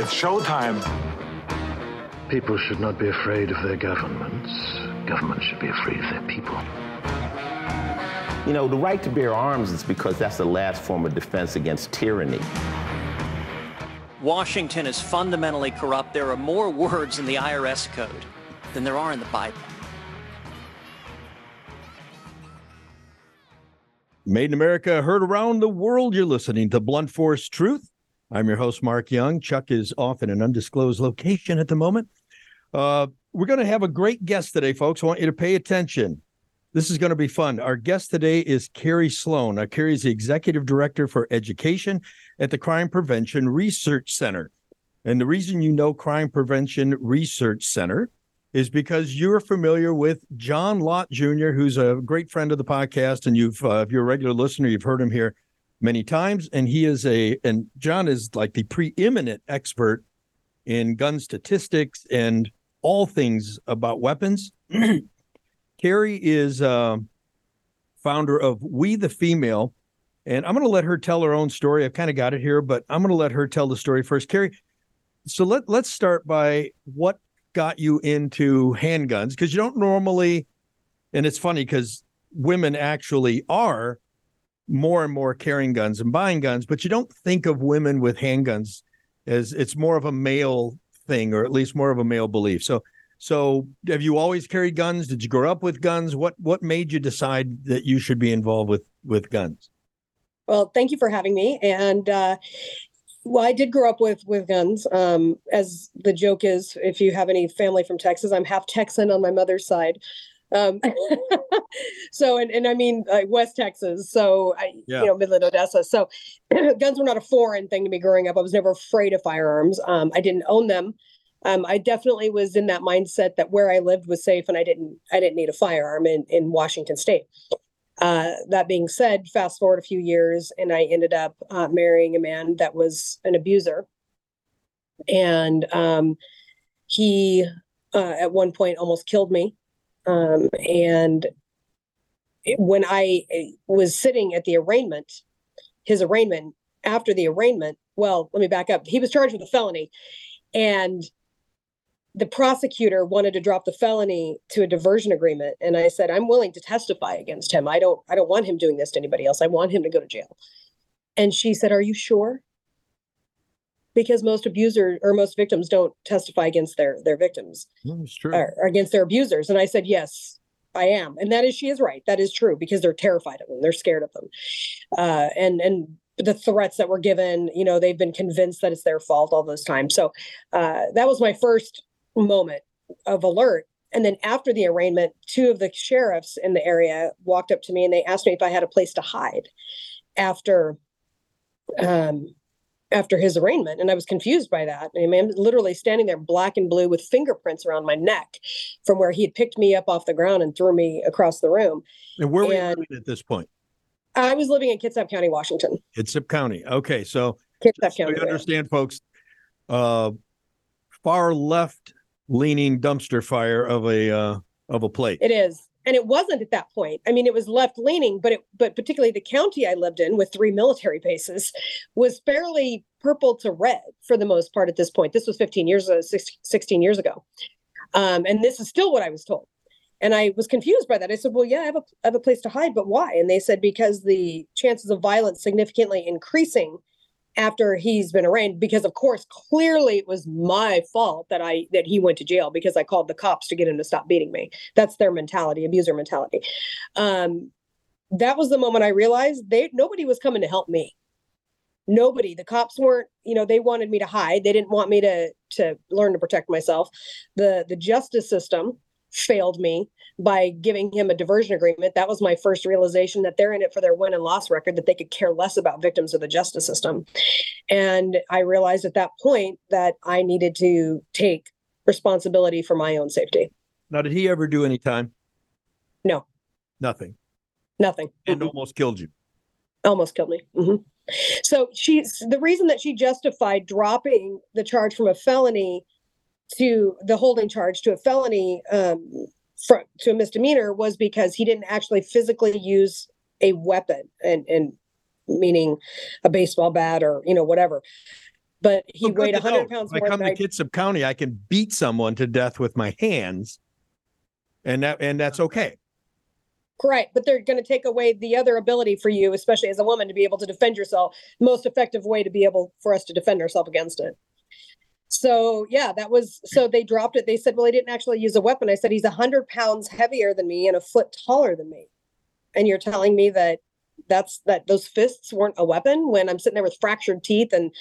It's showtime. People should not be afraid of their governments. Governments should be afraid of their people. You know, the right to bear arms is because that's the last form of defense against tyranny. Washington is fundamentally corrupt. There are more words in the IRS code than there are in the Bible. Made in America, heard around the world. You're listening to Blunt Force Truth. I'm your host, Mark Young. Chuck is off in an undisclosed location at the moment. We're going to have a great guest today, folks. I want you to pay attention. This is going to be fun. Our guest today is Kerry Slone. Kerry is the Executive Director for Education at the Crime Prevention Research Center. And the reason you know Crime Prevention Research Center is because you're familiar with John Lott Jr., who's a great friend of the podcast, and you've if you're a regular listener, you've heard him here many times. And he is John is like the preeminent expert in gun statistics and all things about weapons. Kerry is founder of We the Female, and I'm going to let her tell her own story. I've kind of got it here, but I'm going to let her tell the story first. Kerry, so let's start by what got you into handguns, because you don't normally, and it's funny because women actually are more and more carrying guns and buying guns, but you don't think of women with handguns as it's more of a male thing, or at least more of a male belief. So have you always carried guns? Did you grow up with guns? What made you decide that you should be involved with guns? Well, thank you for having me. And well, I did grow up with guns. As the joke is, if you have any family from Texas, I'm half Texan on my mother's side. So, and I mean, West Texas, so you know, Midland, Odessa. So guns were not a foreign thing to me growing up. I was never afraid of firearms. I didn't own them. I definitely was in that mindset that where I lived was safe and I didn't need a firearm in Washington State. That being said, fast forward a few years, and I ended up marrying a man that was an abuser. And he, at one point, almost killed me. And when I was sitting at the arraignment, his arraignment, after the arraignment, well, let me back up. He was charged with a felony. And the prosecutor wanted to drop the felony to a diversion agreement. And I said, I'm willing to testify against him. I don't want him doing this to anybody else. I want him to go to jail. And she said, are you sure? Because most abusers or most victims don't testify against their victims. That's true. Or against their abusers. And I said, yes, I am. And she is right. That is true, because they're terrified of them. They're scared of them. And the threats that were given, you know, they've been convinced that it's their fault all those times. So that was my first moment of alert. And then after the arraignment, two of the sheriffs in the area walked up to me and they asked me if I had a place to hide after his arraignment. And I was confused by that. I mean, I'm literally standing there black and blue with fingerprints around my neck from where he had picked me up off the ground and threw me across the room. And where were you living at this point? I was living in Kitsap County, Washington. Kitsap County. Okay. So Kitsap County, we understand, folks, far left leaning dumpster fire of a place. It is. And it wasn't at that point. I mean, it was left leaning, but particularly the county I lived in, with three military bases, was fairly purple to red for the most part at this point. This was 16 years ago. And this is still what I was told. And I was confused by that. I said, well, yeah, I have a place to hide, but why? And they said, because the chances of violence significantly increasing after he's been arraigned, because of course, clearly it was my fault that he went to jail, because I called the cops to get him to stop beating me. That's their mentality, abuser mentality. That was the moment I realized nobody was coming to help me. Nobody. The cops weren't, you know, they wanted me to hide. They didn't want me to learn to protect myself. The justice system failed me by giving him a diversion agreement. That was my first realization, that they're in it for their win and loss record, that they could care less about victims of the justice system. And I realized at that point that I needed to take responsibility for my own safety. Now, did he ever do any time? No. Nothing. And almost killed you. Almost killed me. Mm-hmm. So the reason that she justified dropping the charge from a felony to the holding charge to a felony to a misdemeanor was because he didn't actually physically use a weapon, and meaning a baseball bat or, you know, whatever. but he weighed 100 pounds more. If I come to Kitsap County, I can beat someone to death with my hands, and that's okay. Correct, but they're going to take away the other ability for you, especially as a woman, to be able to defend yourself. Most effective way to be able for us to defend ourselves against it. So yeah, that was, so they dropped it. They said, well, he didn't actually use a weapon. I said, he's 100 pounds heavier than me and a foot taller than me. And you're telling me that those fists weren't a weapon when I'm sitting there with fractured teeth and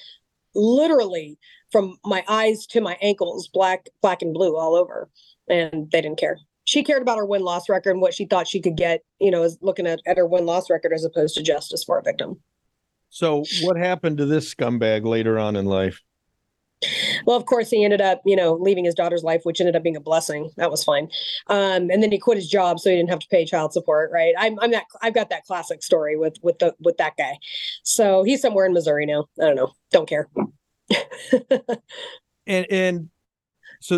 literally from my eyes to my ankles, black and blue all over. And they didn't care. She cared about her win-loss record and what she thought she could get, is looking at her win-loss record as opposed to justice for a victim. So what happened to this scumbag later on in life? Well, of course, he ended up, leaving his daughter's life, which ended up being a blessing. That was fine. And then he quit his job so he didn't have to pay child support. Right. I've got that classic story with that guy. So he's somewhere in Missouri now. I don't know. Don't care.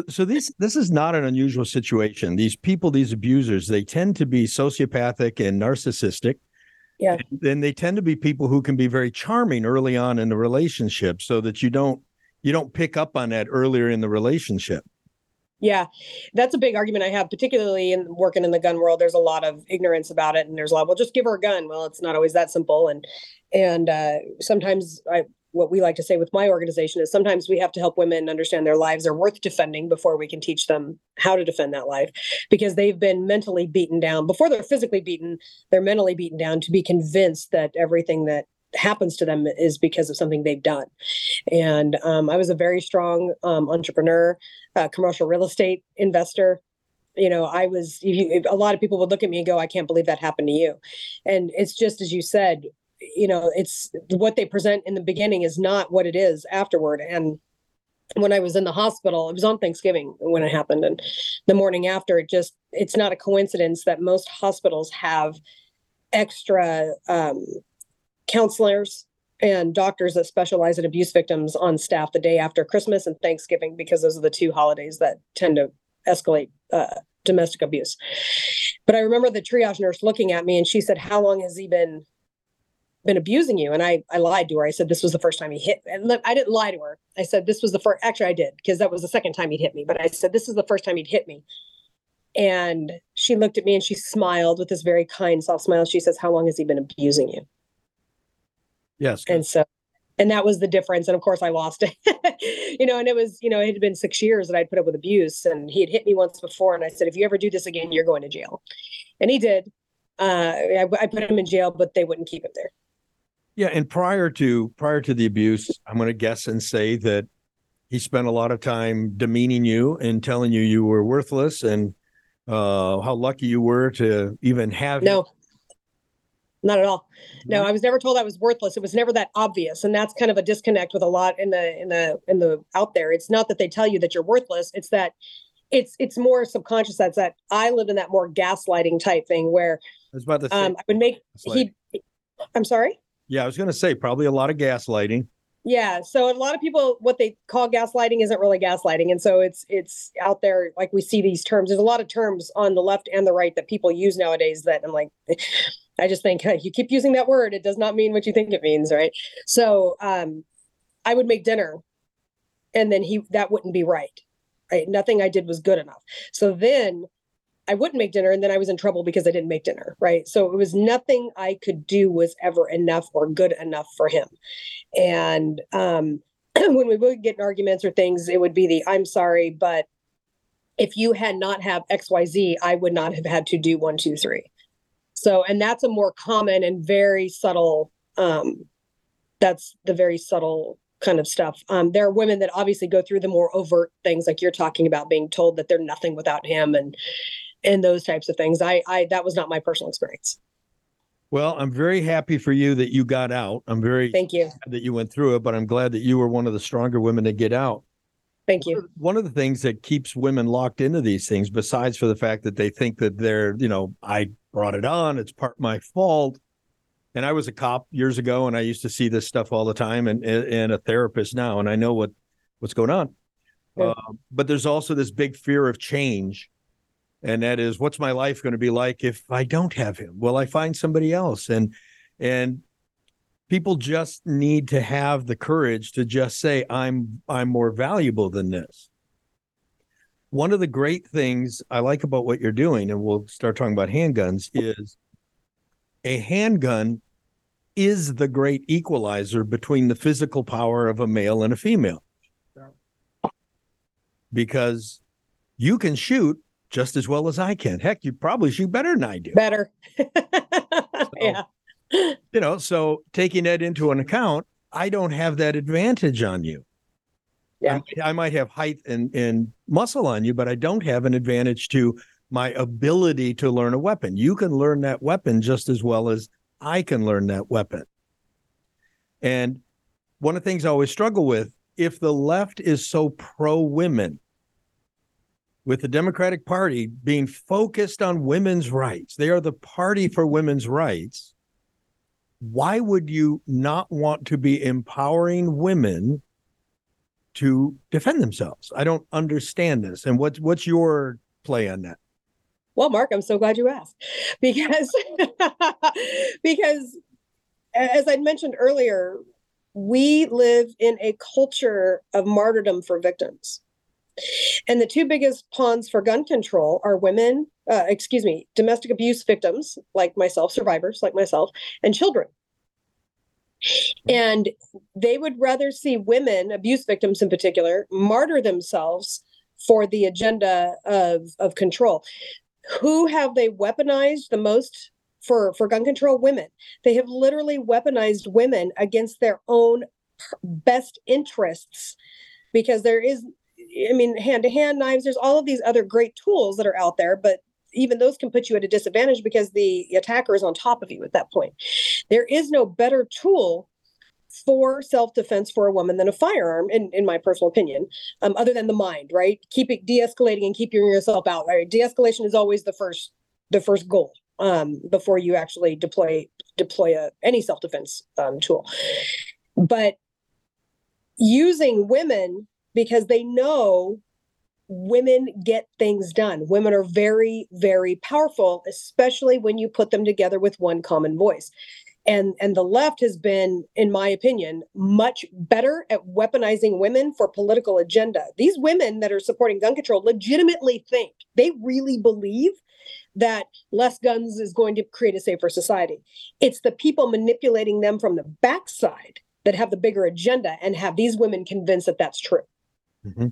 So this is not an unusual situation. These people, these abusers, they tend to be sociopathic and narcissistic. Yeah. And they tend to be people who can be very charming early on in the relationship so that you don't pick up on that earlier in the relationship. Yeah, that's a big argument I have, particularly in working in the gun world. There's a lot of ignorance about it. And there's a lot, well, just give her a gun. Well, it's not always that simple. And sometimes what we like to say with my organization is sometimes we have to help women understand their lives are worth defending before we can teach them how to defend that life, because they've been mentally beaten down before they're physically beaten. They're mentally beaten down to be convinced that everything that happens to them is because of something they've done. And I was a very strong entrepreneur, commercial real estate investor. A lot of people would look at me and go, I can't believe that happened to you. And it's just, as you said, it's what they present in the beginning is not what it is afterward. And when I was in the hospital, it was on Thanksgiving when it happened. And the morning after, it's not a coincidence that most hospitals have extra counselors and doctors that specialize in abuse victims on staff the day after Christmas and Thanksgiving, because those are the two holidays that tend to escalate domestic abuse. But I remember the triage nurse looking at me and she said, how long has he been abusing you? And I lied to her. I said, this was the first time he hit. And look, I didn't lie to her. I said, this was the first, actually I did, because that was the second time he'd hit me. But I said, this is the first time he'd hit me. And she looked at me and she smiled with this very kind, soft smile. She says, how long has he been abusing you? Yes. And so, and that was the difference. And of course I lost it, and it was, it had been 6 years that I'd put up with abuse, and he had hit me once before. And I said, if you ever do this again, you're going to jail. And he did. I put him in jail, but they wouldn't keep him there. Yeah. And prior to the abuse, I'm going to guess and say that he spent a lot of time demeaning you and telling you you were worthless and how lucky you were to even have. No. Not at all. No, I was never told I was worthless. It was never that obvious. And that's kind of a disconnect with a lot in the out there. It's not that they tell you that you're worthless. It's that it's more subconscious. That's that I lived in that more gaslighting type thing where I was about to say, I'm sorry. Yeah, I was going to say probably a lot of gaslighting. Yeah. So a lot of people, what they call gaslighting isn't really gaslighting. And so it's out there. Like we see these terms. There's a lot of terms on the left and the right that people use nowadays that I'm like, I just think, hey, you keep using that word. It does not mean what you think it means. Right. So I would make dinner and then that wouldn't be right. Right. Nothing I did was good enough. So then I wouldn't make dinner. And then I was in trouble because I didn't make dinner. Right. So it was nothing I could do was ever enough or good enough for him. And when we would get in arguments or things, it would be I'm sorry, but if you had not have XYZ, I would not have had to do 1, 2, 3. So, and that's a more common and very subtle, that's the very subtle kind of stuff. There are women that obviously go through the more overt things like you're talking about, being told that they're nothing without him and those types of things. That was not my personal experience. Well, I'm very happy for you that you got out. I'm very Thank you. Glad that you went through it, but I'm glad that you were one of the stronger women to get out. Thank you. One of the things that keeps women locked into these things, besides for the fact that they think that they're, I brought it on, it's part my fault. And I was a cop years ago, and I used to see this stuff all the time, and a therapist now, and I know what's going on. Yeah. But there's also this big fear of change. And that is, what's my life going to be like if I don't have him? Will I find somebody else? And People just need to have the courage to just say, I'm more valuable than this. One of the great things I like about what you're doing, and we'll start talking about handguns, is a handgun is the great equalizer between the physical power of a male and a female. Because you can shoot just as well as I can. Heck, you probably shoot better than I do. Better. Yeah. You know, so taking that into an account, I don't have that advantage on you. Yeah. I might have height and muscle on you, but I don't have an advantage to my ability to learn a weapon. You can learn that weapon just as well as I can learn that weapon. And one of the things I always struggle with, if the left is so pro-women, with the Democratic Party being focused on women's rights, they are the party for women's rights, why would you not want to be empowering women to defend themselves? I don't understand this. And what's your play on that? Well, Mark, I'm so glad you asked, because as I mentioned earlier, we live in a culture of martyrdom for victims. And the two biggest pawns for gun control are women, domestic abuse victims like myself, survivors like myself, and children. And they would rather see women, abuse victims in particular, martyr themselves for the agenda of control. Who have they weaponized the most for gun control? Women. They have literally weaponized women against their own best interests, because there is, I mean, hand-to-hand knives, there's all of these other great tools that are out there, but even those can put you at a disadvantage because the attacker is on top of you at that point. There is no better tool for self-defense for a woman than a firearm, in my personal opinion, other than the mind, right? Keeping de-escalating and keeping yourself out, right? De-escalation is always the first goal before you actually deploy any self-defense tool. But using women, because they know women get things done. Women are very, very powerful, especially when you put them together with one common voice. And the left has been, in my opinion, much better at weaponizing women for political agenda. These women that are supporting gun control legitimately think, they really believe that less guns is going to create a safer society. It's the people manipulating them from the backside that have the bigger agenda and have these women convinced that that's true. Mm-hmm.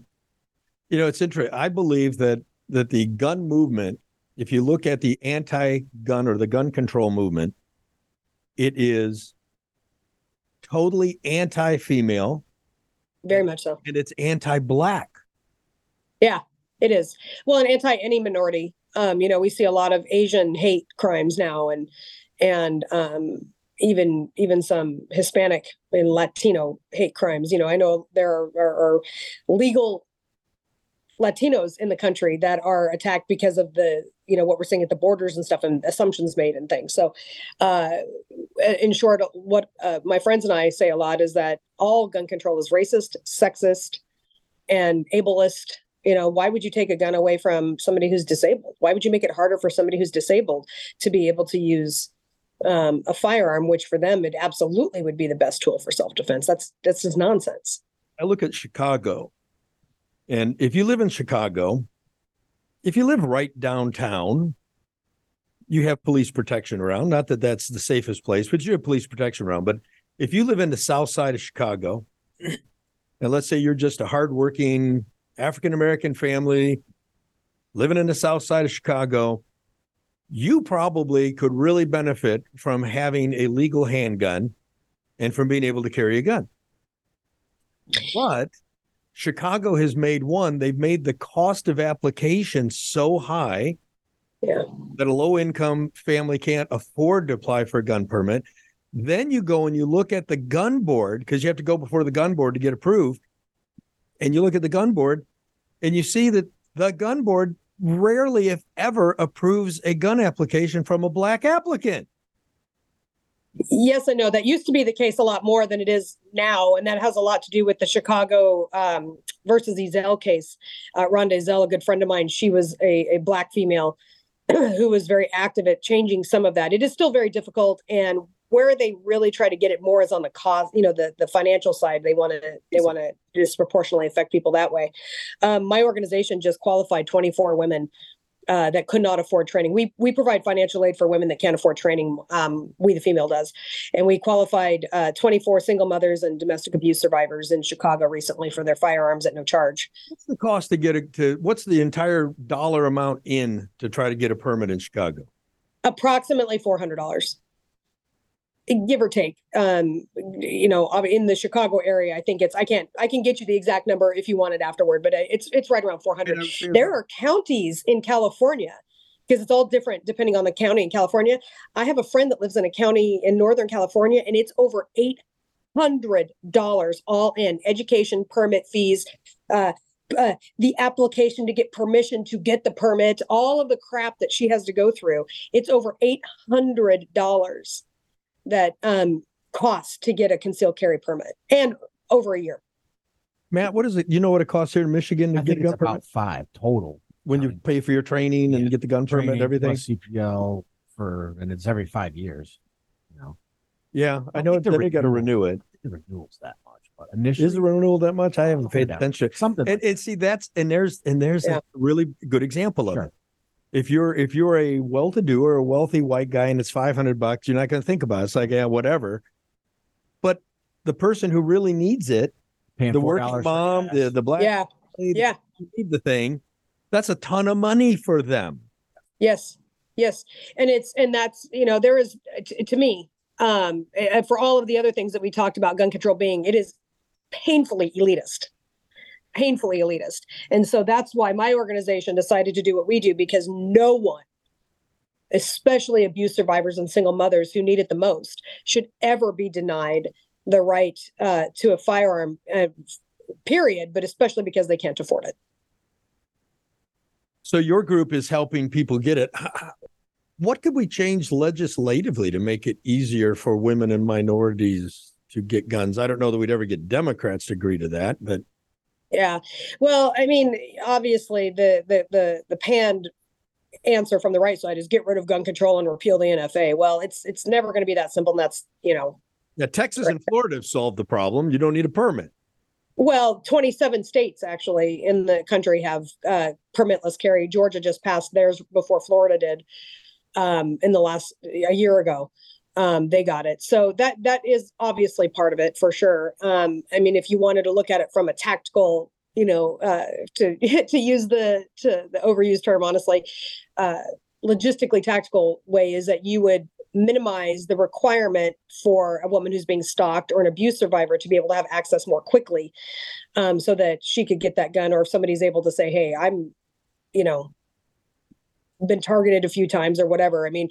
You know, it's interesting. I believe that the gun movement, if you look at the anti-gun or the gun control movement, it is totally anti-female. Very much so. And it's anti-Black. Yeah, it is. Well, and anti any minority. You know, we see a lot of Asian hate crimes now and even some Hispanic and Latino hate crimes. You know, I know there are legal Latinos in the country that are attacked because of the, you know, what we're seeing at the borders and stuff and assumptions made and things. So in short, what my friends and I say a lot is that all gun control is racist, sexist, and ableist. You know, why would you take a gun away from somebody who's disabled? Why would you make it harder for somebody who's disabled to be able to use a firearm, which for them it absolutely would be the best tool for self-defense? That's just nonsense. I look at Chicago, and if you live in Chicago, if you live right downtown, you have police protection around. Not that that's the safest place, but you have police protection around. But if you live in the south side of Chicago, and let's say you're just a hardworking African-American family living in the south side of Chicago, you probably could really benefit from having a legal handgun and from being able to carry a gun. But Chicago has made one. They've made the cost of application so high that a low-income family can't afford to apply for a gun permit. Then you go and you look at the gun board, because you have to go before the gun board to get approved. And you look at the gun board and you see that the gun board rarely, if ever, approves a gun application from a Black applicant. Yes, I know. That used to be the case a lot more than it is now. And that has a lot to do with the Chicago versus Ezell case. Rhonda Ezell, a good friend of mine, she was a Black female who was very active at changing some of that. It is still very difficult. And Where they really try to get it more is on the cost, you know, the financial side. They want to disproportionately affect people that way. My organization just qualified 24 women that could not afford training. We provide financial aid for women that can't afford training. We the Female does, and we qualified 24 single mothers and domestic abuse survivors in Chicago recently for their firearms at no charge. What's the cost to get it to? What's the entire dollar amount in to try to get a permit in Chicago? Approximately $400. Give or take, you know, in the Chicago area, I think I can get you the exact number if you want it afterward, but it's right around 400. There are counties in California, because it's all different depending on the county in California. I have a friend that lives in a county in Northern California, and it's over $800 all in education, permit fees, the application to get permission to get the permit, all of the crap that she has to go through. It's over $800. That costs to get a concealed carry permit, and over a year. Matt, what is it? You know what it costs here in Michigan to get a gun permit? About $5 total. When you pay for your training and get the gun permit and everything? CPL and it's every 5 years. You know? Yeah, I know they got to renew it. The renewal's that much, but initially, is the renewal that much? I haven't paid attention. Something. And see, there's a really good example of it. If you're a well-to-do or a wealthy white guy and it's $500, you're not going to think about it. It's like, yeah, whatever. But the person who really needs it, the working mom, the black, need the thing. That's a ton of money for them. Yes, and that's you know, there is, to me, for all of the other things that we talked about, gun control being, it is painfully elitist. And so that's why my organization decided to do what we do, because no one, especially abuse survivors and single mothers who need it the most, should ever be denied the right to a firearm, period, but especially because they can't afford it. So your group is helping people get it. What could we change legislatively to make it easier for women and minorities to get guns? I don't know that we'd ever get Democrats to agree to that, but... Yeah. Well, I mean, obviously the panned answer from the right side is get rid of gun control and repeal the NFA. Well, it's never going to be that simple. And that's, you know. Now, Texas and Florida have solved the problem. You don't need a permit. Well, 27 states actually in the country have permitless carry. Georgia just passed theirs before Florida did a year ago. They got it. So that is obviously part of it for sure. I mean, if you wanted to look at it from a tactical, you know, to use the overused term, honestly, logistically tactical way is that you would minimize the requirement for a woman who's being stalked or an abuse survivor to be able to have access more quickly, so that she could get that gun. Or if somebody's able to say, hey, I'm, you know, been targeted a few times or whatever. I mean,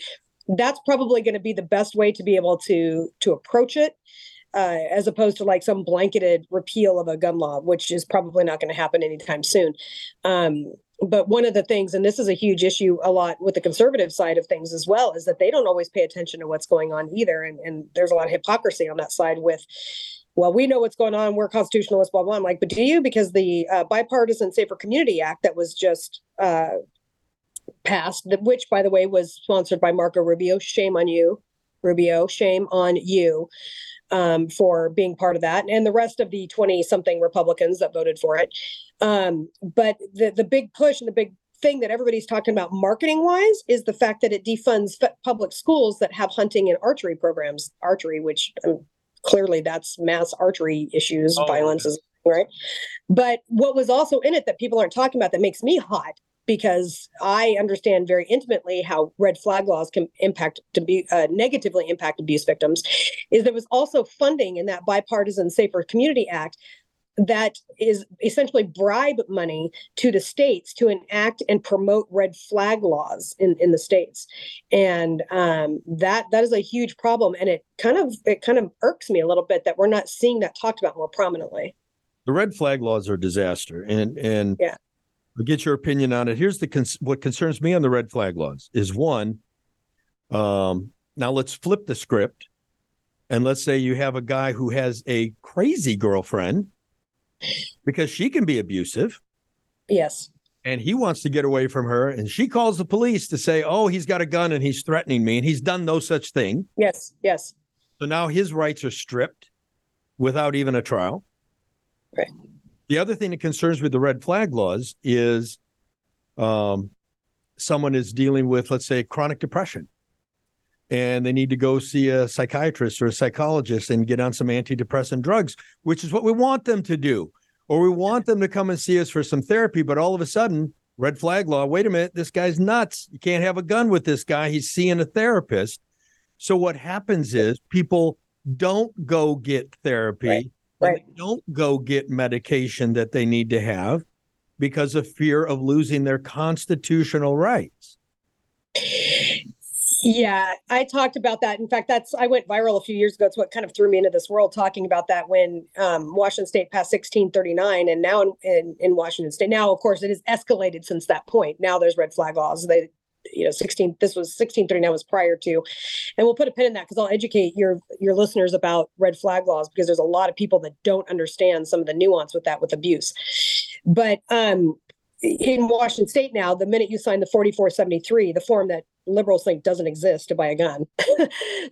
that's probably going to be the best way to be able to approach it, as opposed to like some blanketed repeal of a gun law, which is probably not going to happen anytime soon. But one of the things, and this is a huge issue a lot with the conservative side of things as well, is that they don't always pay attention to what's going on either. And there's a lot of hypocrisy on that side with, well, we know what's going on. We're constitutionalists, blah, blah. I'm like, but do you? Because the Bipartisan Safer Community Act that was just passed, which, by the way, was sponsored by Marco Rubio. Shame on you, Rubio. Shame on you for being part of that, and the rest of the 20-something Republicans that voted for it. But the big push and the big thing that everybody's talking about marketing-wise is the fact that it defunds public schools that have hunting and archery programs. Archery, which clearly that's mass archery issues, violence is right. But what was also in it that people aren't talking about that makes me hot, because I understand very intimately how red flag laws can impact negatively impact abuse victims, is there was also funding in that Bipartisan Safer Community Act that is essentially bribe money to the states to enact and promote red flag laws in the states. And that is a huge problem. And it kind of irks me a little bit that we're not seeing that talked about more prominently. The red flag laws are a disaster. And yeah. Get your opinion on it. Here's what concerns me on the red flag laws is one. Now let's flip the script, and let's say you have a guy who has a crazy girlfriend because she can be abusive. Yes. And he wants to get away from her, and she calls the police to say, "Oh, he's got a gun and he's threatening me," and he's done no such thing. Yes. So now his rights are stripped without even a trial. Right. The other thing that concerns with the red flag laws is someone is dealing with, let's say, chronic depression, and they need to go see a psychiatrist or a psychologist and get on some antidepressant drugs, which is what we want them to do. Or we want them to come and see us for some therapy, but all of a sudden, red flag law, wait a minute, this guy's nuts. You can't have a gun with this guy. He's seeing a therapist. So what happens is people don't go get therapy. Right. Right. They don't go get medication that they need to have because of fear of losing their constitutional rights. Yeah, I talked about that. In fact, I went viral a few years ago. It's what kind of threw me into this world, talking about that when Washington State passed 1639. And now in Washington State, now, of course, it has escalated since that point. Now there's red flag laws. They, you know, 1639 was prior to, and we'll put a pin in that because I'll educate your listeners about red flag laws, because there's a lot of people that don't understand some of the nuance with that, with abuse. But in Washington State now, the minute you sign the 4473, the form that liberals think doesn't exist to buy a gun,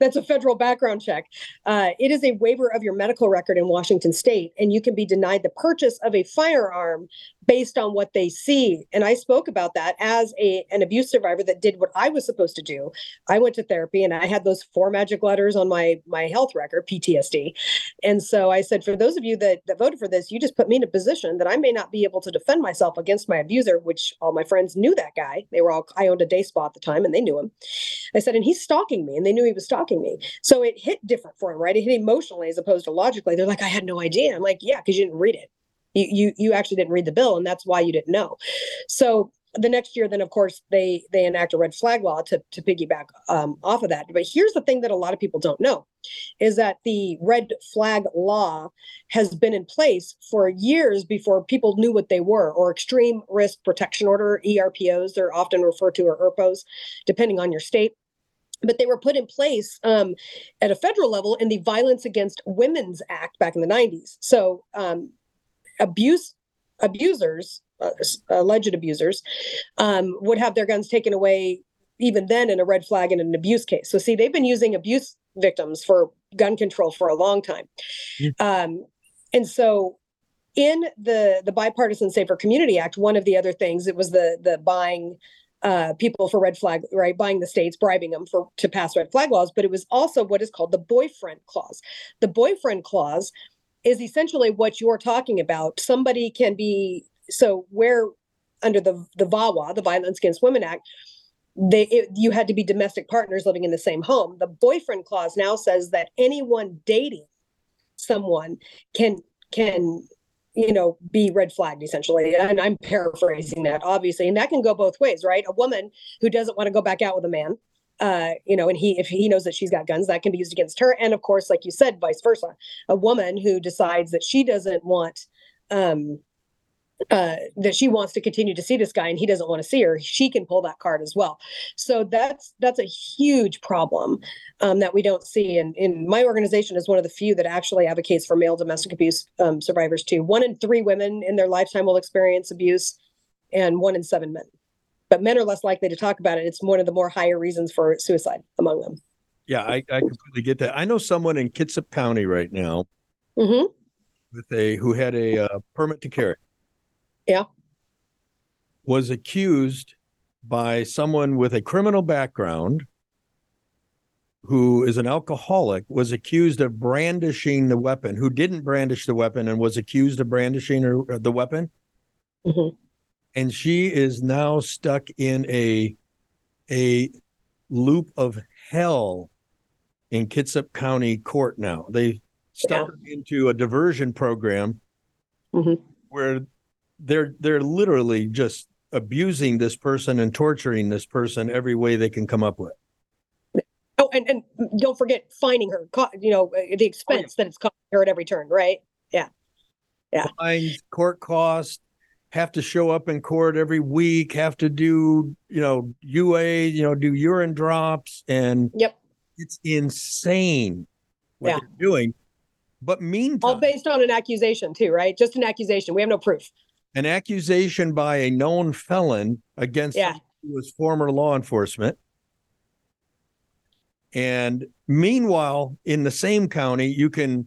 that's a federal background check. It is a waiver of your medical record in Washington State, and you can be denied the purchase of a firearm based on what they see. And I spoke about that as an abuse survivor that did what I was supposed to do. I went to therapy and I had those four magic letters on my health record, PTSD. And so I said, for those of you that voted for this, you just put me in a position that I may not be able to defend myself against my abuser, which all my friends knew that guy. I owned a day spa at the time, and they knew him. I said, and he's stalking me, and they knew he was stalking me. So it hit different for him, right? It hit emotionally as opposed to logically. They're like, I had no idea. I'm like, yeah, because you didn't read it. You actually didn't read the bill, and that's why you didn't know. So the next year, then, of course, they enact a red flag law to piggyback off of that. But here's the thing that a lot of people don't know, is that the red flag law has been in place for years before people knew what they were, or extreme risk protection order, ERPOs, they're often referred to, or ERPOs, depending on your state. But they were put in place at a federal level in the Violence Against Women Act back in the 90s. So alleged abusers would have their guns taken away even then in a red flag in an abuse case. So see, they've been using abuse victims for gun control for a long time. Yeah. And so in the Bipartisan Safer Community Act, one of the other things, it was the buying people for red flag, right? Buying the states, bribing them to pass red flag laws. But it was also what is called the boyfriend clause. The boyfriend clause is essentially what you're talking about. Somebody can be, so where under the VAWA, the Violence Against Women Act, you had to be domestic partners living in the same home. The boyfriend clause now says that anyone dating someone can be red flagged, essentially. And I'm paraphrasing that, obviously. And that can go both ways, right? A woman who doesn't want to go back out with a man, and if he knows that she's got guns, that can be used against her. And of course, like you said, vice versa. A woman who decides that she doesn't want, that she wants to continue to see this guy and he doesn't want to see her, she can pull that card as well. So that's a huge problem that we don't see. And in my organization is one of the few that actually advocates for male domestic abuse survivors too. 1 in 3 women in their lifetime will experience abuse, and 1 in 7 men. But men are less likely to talk about it. It's one of the more higher reasons for suicide among them. Yeah, I completely get that. I know someone in Kitsap County right now, mm-hmm, who had a permit to carry. Yeah. Was accused by someone with a criminal background who is an alcoholic, was accused of brandishing the weapon, who didn't brandish the weapon and was accused of brandishing the weapon. Mm-hmm. And she is now stuck in a loop of hell in Kitsap County court now. They stuck her into a diversion program, mm-hmm, where they're literally just abusing this person and torturing this person every way they can come up with. Oh, and don't forget fining her, the expense that it's costing her at every turn, right? Yeah. Yeah. Fines, court costs, have to show up in court every week, have to do, UA, do urine drops, and it's insane what they're doing. But meantime, all based on an accusation too, right? Just an accusation. We have no proof. An accusation by a known felon against his former law enforcement. And meanwhile, in the same county, you can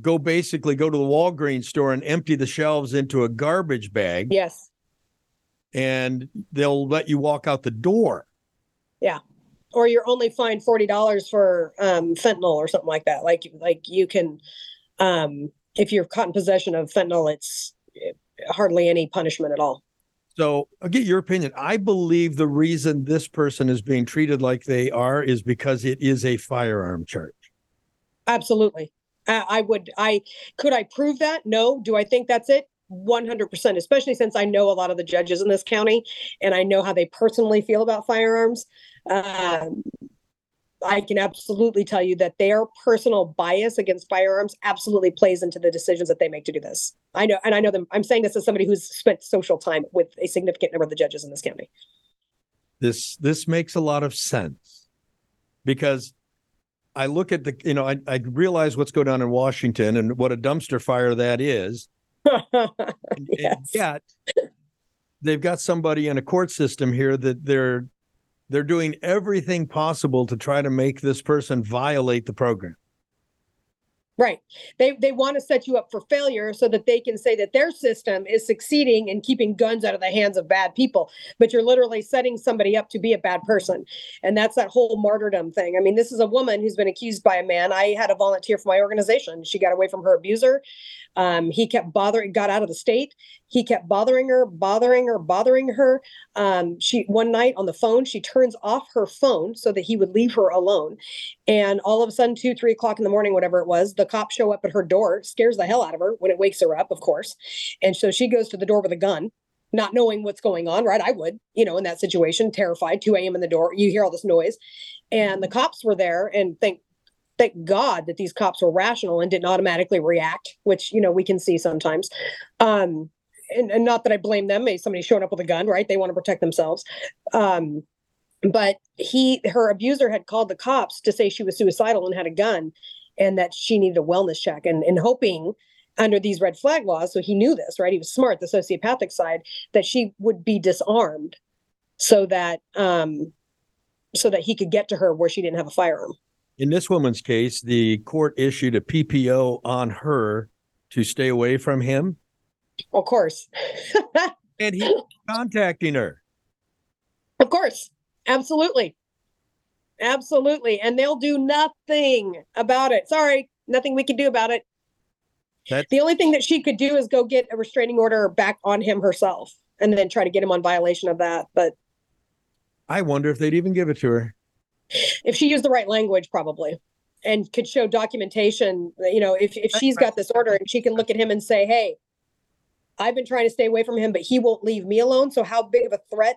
go to the Walgreens store and empty the shelves into a garbage bag. Yes. And they'll let you walk out the door. Yeah. Or you're only fined $40 for fentanyl or something like that. Like you can, if you're caught in possession of fentanyl, it's hardly any punishment at all. So I'll get your opinion. I believe the reason this person is being treated like they are is because it is a firearm charge. Absolutely. Could I prove that? No. Do I think that's it? 100%, especially since I know a lot of the judges in this county and I know how they personally feel about firearms. I can absolutely tell you that their personal bias against firearms absolutely plays into the decisions that they make to do this. I know, and I know them. I'm saying this as somebody who's spent social time with a significant number of the judges in this county. This makes a lot of sense because I look at I realize what's going on in Washington and what a dumpster fire that is. Yes. And yet they've got somebody in a court system here that they're doing everything possible to try to make this person violate the program. Right. They want to set you up for failure so that they can say that their system is succeeding in keeping guns out of the hands of bad people. But you're literally setting somebody up to be a bad person. And that's that whole martyrdom thing. I mean, this is a woman who's been accused by a man. I had a volunteer for my organization. She got away from her abuser. He kept got out of the state. He kept bothering her. One night on the phone, she turns off her phone so that he would leave her alone. And all of a sudden, 2-3 o'clock in the morning, whatever it was, the cops show up at her door, scares the hell out of her when it wakes her up, of course. And so she goes to the door with a gun, not knowing what's going on, right? I would, in that situation, terrified, 2 a.m. in the door, you hear all this noise. And the cops were there, and thank God that these cops were rational and didn't automatically react, which, we can see sometimes. And not that I blame them. Maybe somebody's showing up with a gun, right? They want to protect themselves. But her abuser had called the cops to say she was suicidal and had a gun and that she needed a wellness check and hoping under these red flag laws. So he knew this, right? He was smart, the sociopathic side, that she would be disarmed so that he could get to her where she didn't have a firearm. In this woman's case, the court issued a PPO on her to stay away from him. Of course. And he was contacting her. Of course. Absolutely. And they'll do nothing about it. Sorry, nothing we can do about it. The only thing that she could do is go get a restraining order back on him herself and then try to get him on violation of that. But I wonder if they'd even give it to her. If she used the right language, probably, and could show documentation, if she's got this order and she can look at him and say, hey, I've been trying to stay away from him, but he won't leave me alone. So how big of a threat?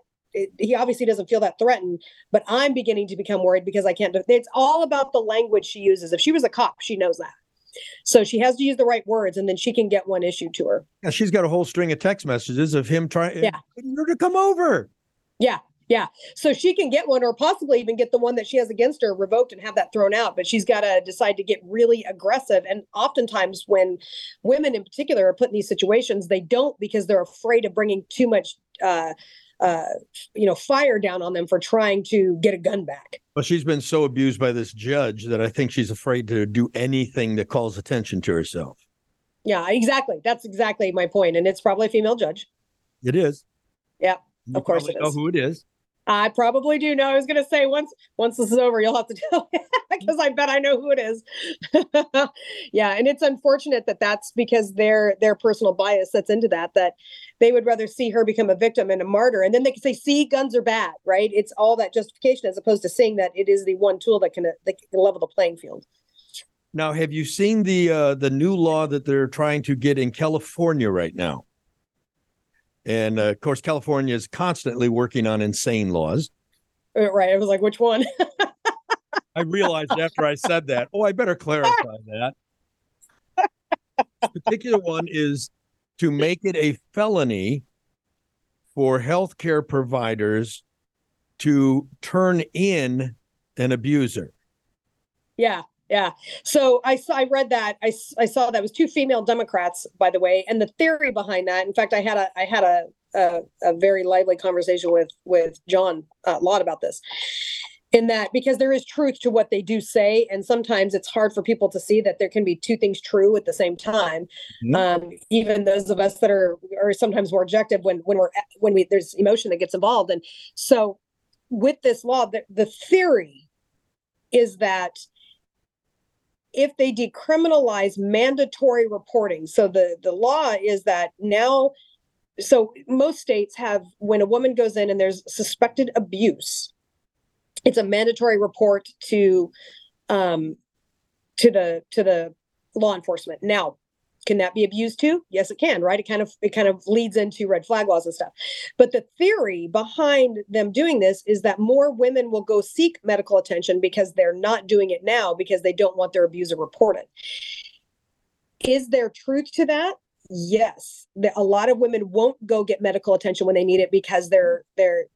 He obviously doesn't feel that threatened, but I'm beginning to become worried because I can't. It's all about the language she uses. If she was a cop, she knows that. So she has to use the right words and then she can get one issued to her. Yeah, she's got a whole string of text messages of him getting her to come over. Yeah. Yeah. So she can get one or possibly even get the one that she has against her revoked and have that thrown out. But she's got to decide to get really aggressive. And oftentimes when women in particular are put in these situations, they don't because they're afraid of bringing too much, fire down on them for trying to get a gun back. Well, she's been so abused by this judge that I think she's afraid to do anything that calls attention to herself. Yeah, exactly. That's exactly my point. And it's probably a female judge. It is. Yeah, of course it is. You know who it is. I probably do know. I was going to say once this is over, you'll have to tell me because I bet I know who it is. Yeah. And it's unfortunate that that's because their personal bias that's into that they would rather see her become a victim and a martyr. And then they can say, see, guns are bad, right? It's all that justification as opposed to seeing that it is the one tool that can level the playing field. Now, have you seen the new law that they're trying to get in California right now? And, of course, California is constantly working on insane laws. Right. I was like, which one? I realized after I said that, I better clarify that. This particular one is to make it a felony for healthcare providers to turn in an abuser. Yeah. Yeah. So I read that. I saw that it was 2 female Democrats, by the way, and the theory behind that. In fact, I had a very lively conversation with John Lott about this. in that, because there is truth to what they do say. And sometimes it's hard for people to see that there can be two things true at the same time. Mm-hmm. Even those of us that are sometimes more objective when there's emotion that gets involved. And so with this law, the theory is that if they decriminalize mandatory reporting, so the law is that now, so most states have, when a woman goes in and there's suspected abuse, it's a mandatory report to the law enforcement. Now, can that be abused too? Yes, it can, right? It kind of leads into red flag laws and stuff. But the theory behind them doing this is that more women will go seek medical attention because they're not doing it now because they don't want their abuser reported. Is there truth to that? Yes. A lot of women won't go get medical attention when they need it because they're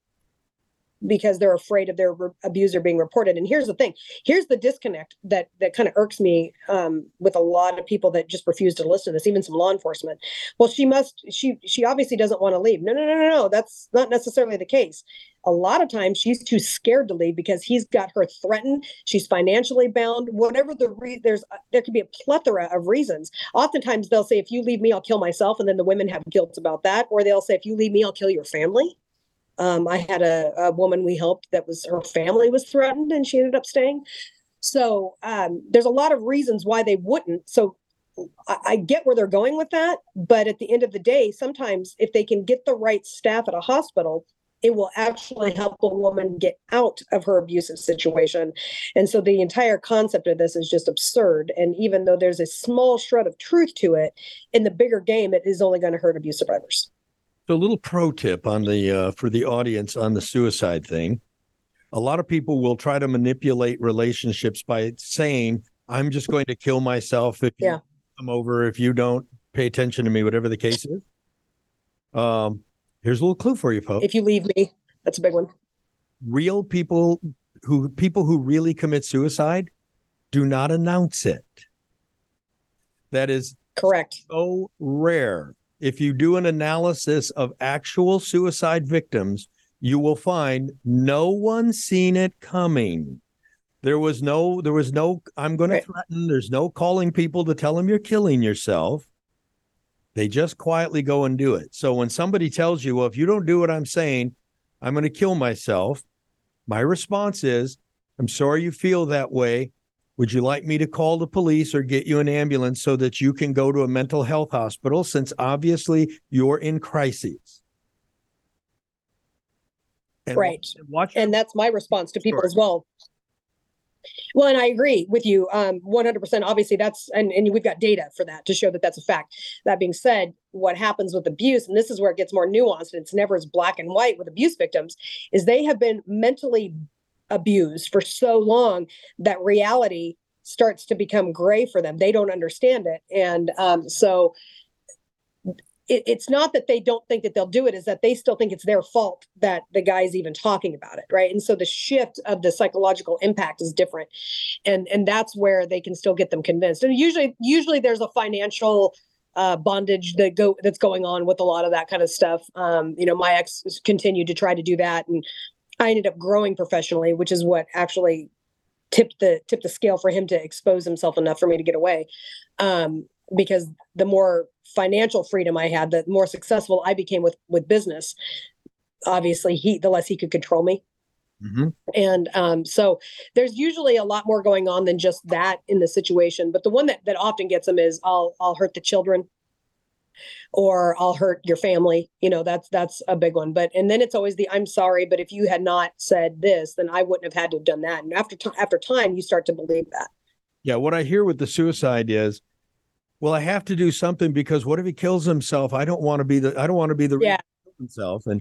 afraid of their abuser being reported. And here's the thing. Here's the disconnect that kind of irks me with a lot of people that just refuse to listen to this, even some law enforcement. Well, she obviously doesn't want to leave. No. That's not necessarily the case. A lot of times she's too scared to leave because he's got her threatened. She's financially bound, whatever the reason, there could be a plethora of reasons. Oftentimes they'll say, if you leave me, I'll kill myself. And then the women have guilt about that. Or they'll say, if you leave me, I'll kill your family. I had a woman we helped that was, her family was threatened and she ended up staying. So there's a lot of reasons why they wouldn't. So I get where they're going with that. But at the end of the day, sometimes if they can get the right staff at a hospital, it will actually help a woman get out of her abusive situation. And so the entire concept of this is just absurd. And even though there's a small shred of truth to it, in the bigger game, it is only going to hurt abuse survivors. So a little pro tip on the for the audience on the suicide thing. A lot of people will try to manipulate relationships by saying, I'm just going to kill myself if you come over, if you don't pay attention to me, whatever the case is. Here's a little clue for you, folks. If you leave me, that's a big one. Real people who really commit suicide do not announce it. That is correct. So rare. If you do an analysis of actual suicide victims, you will find no one seen it coming. There was no, I'm going to threaten. There's no calling people to tell them you're killing yourself. They just quietly go and do it. So when somebody tells you, well, if you don't do what I'm saying, I'm going to kill myself. My response is, I'm sorry you feel that way. Would you like me to call the police or get you an ambulance so that you can go to a mental health hospital, since obviously you're in crises? And right. And that's my response to people as well. Well, and I agree with you 100%. Obviously, that's and we've got data for that to show that that's a fact. That being said, what happens with abuse, and this is where it gets more nuanced, and it's never as black and white with abuse victims, is they have been mentally abused for so long that reality starts to become gray for them. They don't understand it. And so it's not that they don't think that they'll do it, is that they still think it's their fault that the guy's even talking about it. Right. And so the shift of the psychological impact is different. And that's where they can still get them convinced. And usually there's a financial bondage that's going on with a lot of that kind of stuff. My ex continued to try to do that, and I ended up growing professionally, which is what actually tipped the scale for him to expose himself enough for me to get away. Because the more financial freedom I had, the more successful I became with business. Obviously, the less he could control me. Mm-hmm. And so there's usually a lot more going on than just that in the situation. But the one that often gets them is I'll hurt the children, or I'll hurt your family. That's a big one. But, and then it's always the, I'm sorry, but if you had not said this, then I wouldn't have had to have done that. And after time, you start to believe that. Yeah. What I hear with the suicide is, well, I have to do something because what if he kills himself? I don't want to be the reason he kills himself. And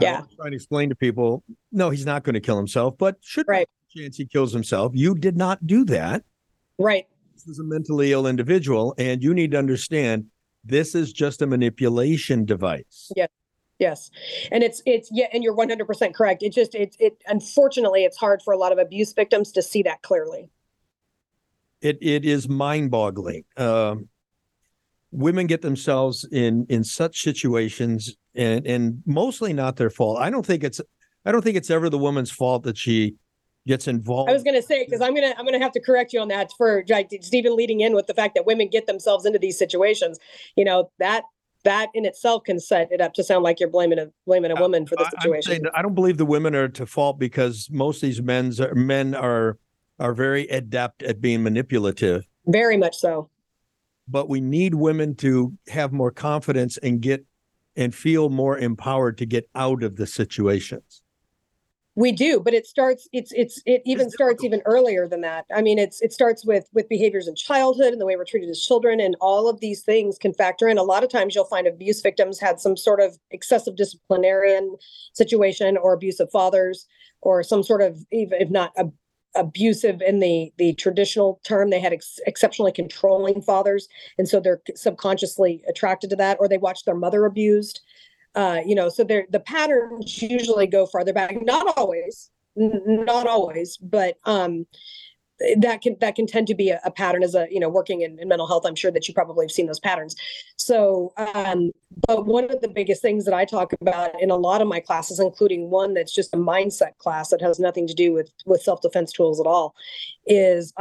I try to explain to people, no, he's not going to kill himself, but should be a chance he kills himself. You did not do that. Right. This is a mentally ill individual, and you need to understand, this is just a manipulation device. Yes. And and you're 100% correct. It unfortunately, it's hard for a lot of abuse victims to see that clearly. It is mind boggling. Women get themselves in such situations, and mostly not their fault. I don't think it's ever the woman's fault that she gets involved. I was going to say, because I'm going to have to correct you on that for Stephen leading in with the fact that women get themselves into these situations. You know, that in itself can set it up to sound like you're blaming a woman for the situation. I'm saying, I don't believe the women are to fault, because most of these men are very adept at being manipulative. Very much so. But we need women to have more confidence and feel more empowered to get out of the situations. We do, but it starts even earlier than that. I mean, it starts with behaviors in childhood and the way we're treated as children, and all of these things can factor in. A lot of times you'll find abuse victims had some sort of excessive disciplinarian situation, or abusive fathers, or some sort of, even if not abusive in the traditional term, they had exceptionally controlling fathers. And so they're subconsciously attracted to that, or they watched their mother abused. So the patterns usually go farther back. Not always, but that can tend to be a pattern. As working in mental health, I'm sure that you probably have seen those patterns. So, but one of the biggest things that I talk about in a lot of my classes, including one that's just a mindset class that has nothing to do with self-defense tools at all, is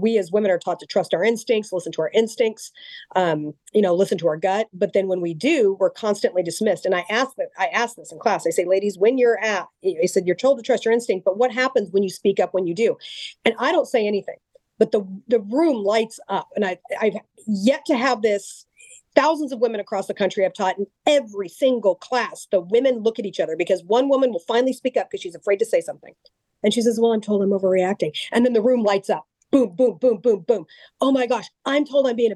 we as women are taught to trust our instincts, listen to our instincts, listen to our gut. But then when we do, we're constantly dismissed. And I ask this in class. I say, ladies, you're told to trust your instinct, but what happens when you speak up, when you do? And I don't say anything, but the room lights up. And I've yet to have this. Thousands of women across the country I've taught, in every single class, the women look at each other, because one woman will finally speak up because she's afraid to say something. And she says, well, I'm told I'm overreacting. And then the room lights up. Boom, boom, boom, boom, boom. Oh my gosh, I'm told I'm being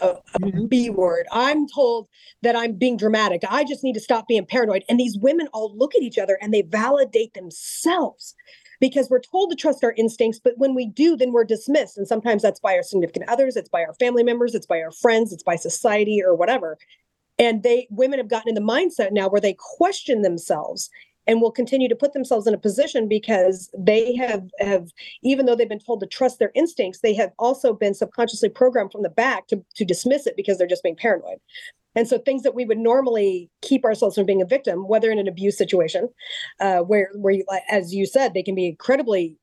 a B word. I'm told that I'm being dramatic. I just need to stop being paranoid. And these women all look at each other and they validate themselves, because we're told to trust our instincts. But when we do, then we're dismissed. And sometimes that's by our significant others. It's by our family members. It's by our friends. It's by society or whatever. And women have gotten in the mindset now where they question themselves, and will continue to put themselves in a position because they have, even though they've been told to trust their instincts, they have also been subconsciously programmed from the back to dismiss it because they're just being paranoid. And so things that we would normally keep ourselves from being a victim, whether in an abuse situation, where you, as you said, they can be incredibly,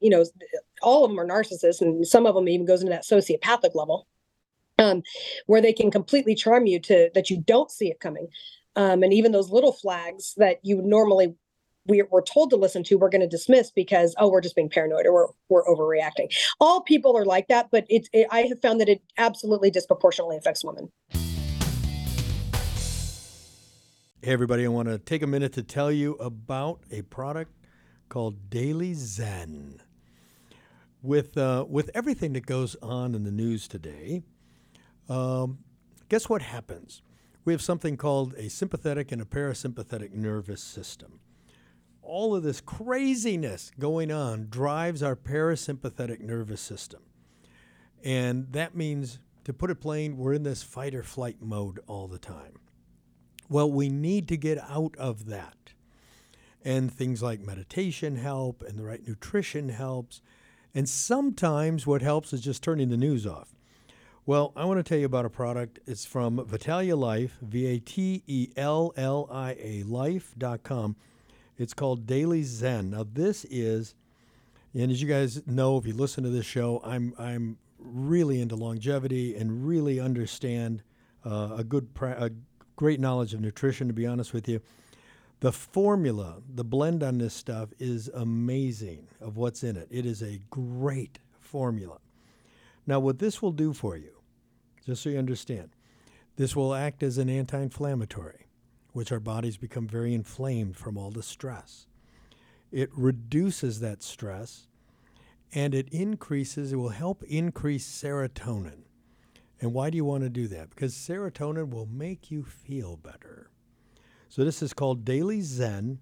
all of them are narcissists, and some of them even goes into that sociopathic level, where they can completely charm you to that you don't see it coming. And even those little flags that you would normally we're told to listen to, we're going to dismiss because, oh, we're just being paranoid, or we're overreacting. All people are like that, but I have found that it absolutely disproportionately affects women. Hey, everybody, I want to take a minute to tell you about a product called Daily Zen. With everything that goes on in the news today, guess what happens? We have something called a sympathetic and a parasympathetic nervous system. All of this craziness going on drives our parasympathetic nervous system. And that means, to put it plain, we're in this fight or flight mode all the time. Well, we need to get out of that. And things like meditation help, and the right nutrition helps. And sometimes what helps is just turning the news off. Well, I want to tell you about a product. It's from Vitalia Life, Vatellia life.com. It's called Daily Zen. Now this is, and as you guys know, if you listen to this show, I'm really into longevity and really understand a great knowledge of nutrition, to be honest with you. The formula, the blend on this stuff is amazing of what's in it. It is a great formula. Now what this will do for you, just so you understand, this will act as an anti-inflammatory, which our bodies become very inflamed from all the stress. It reduces that stress, and it will help increase serotonin. And why do you want to do that? Because serotonin will make you feel better. So this is called Daily Zen,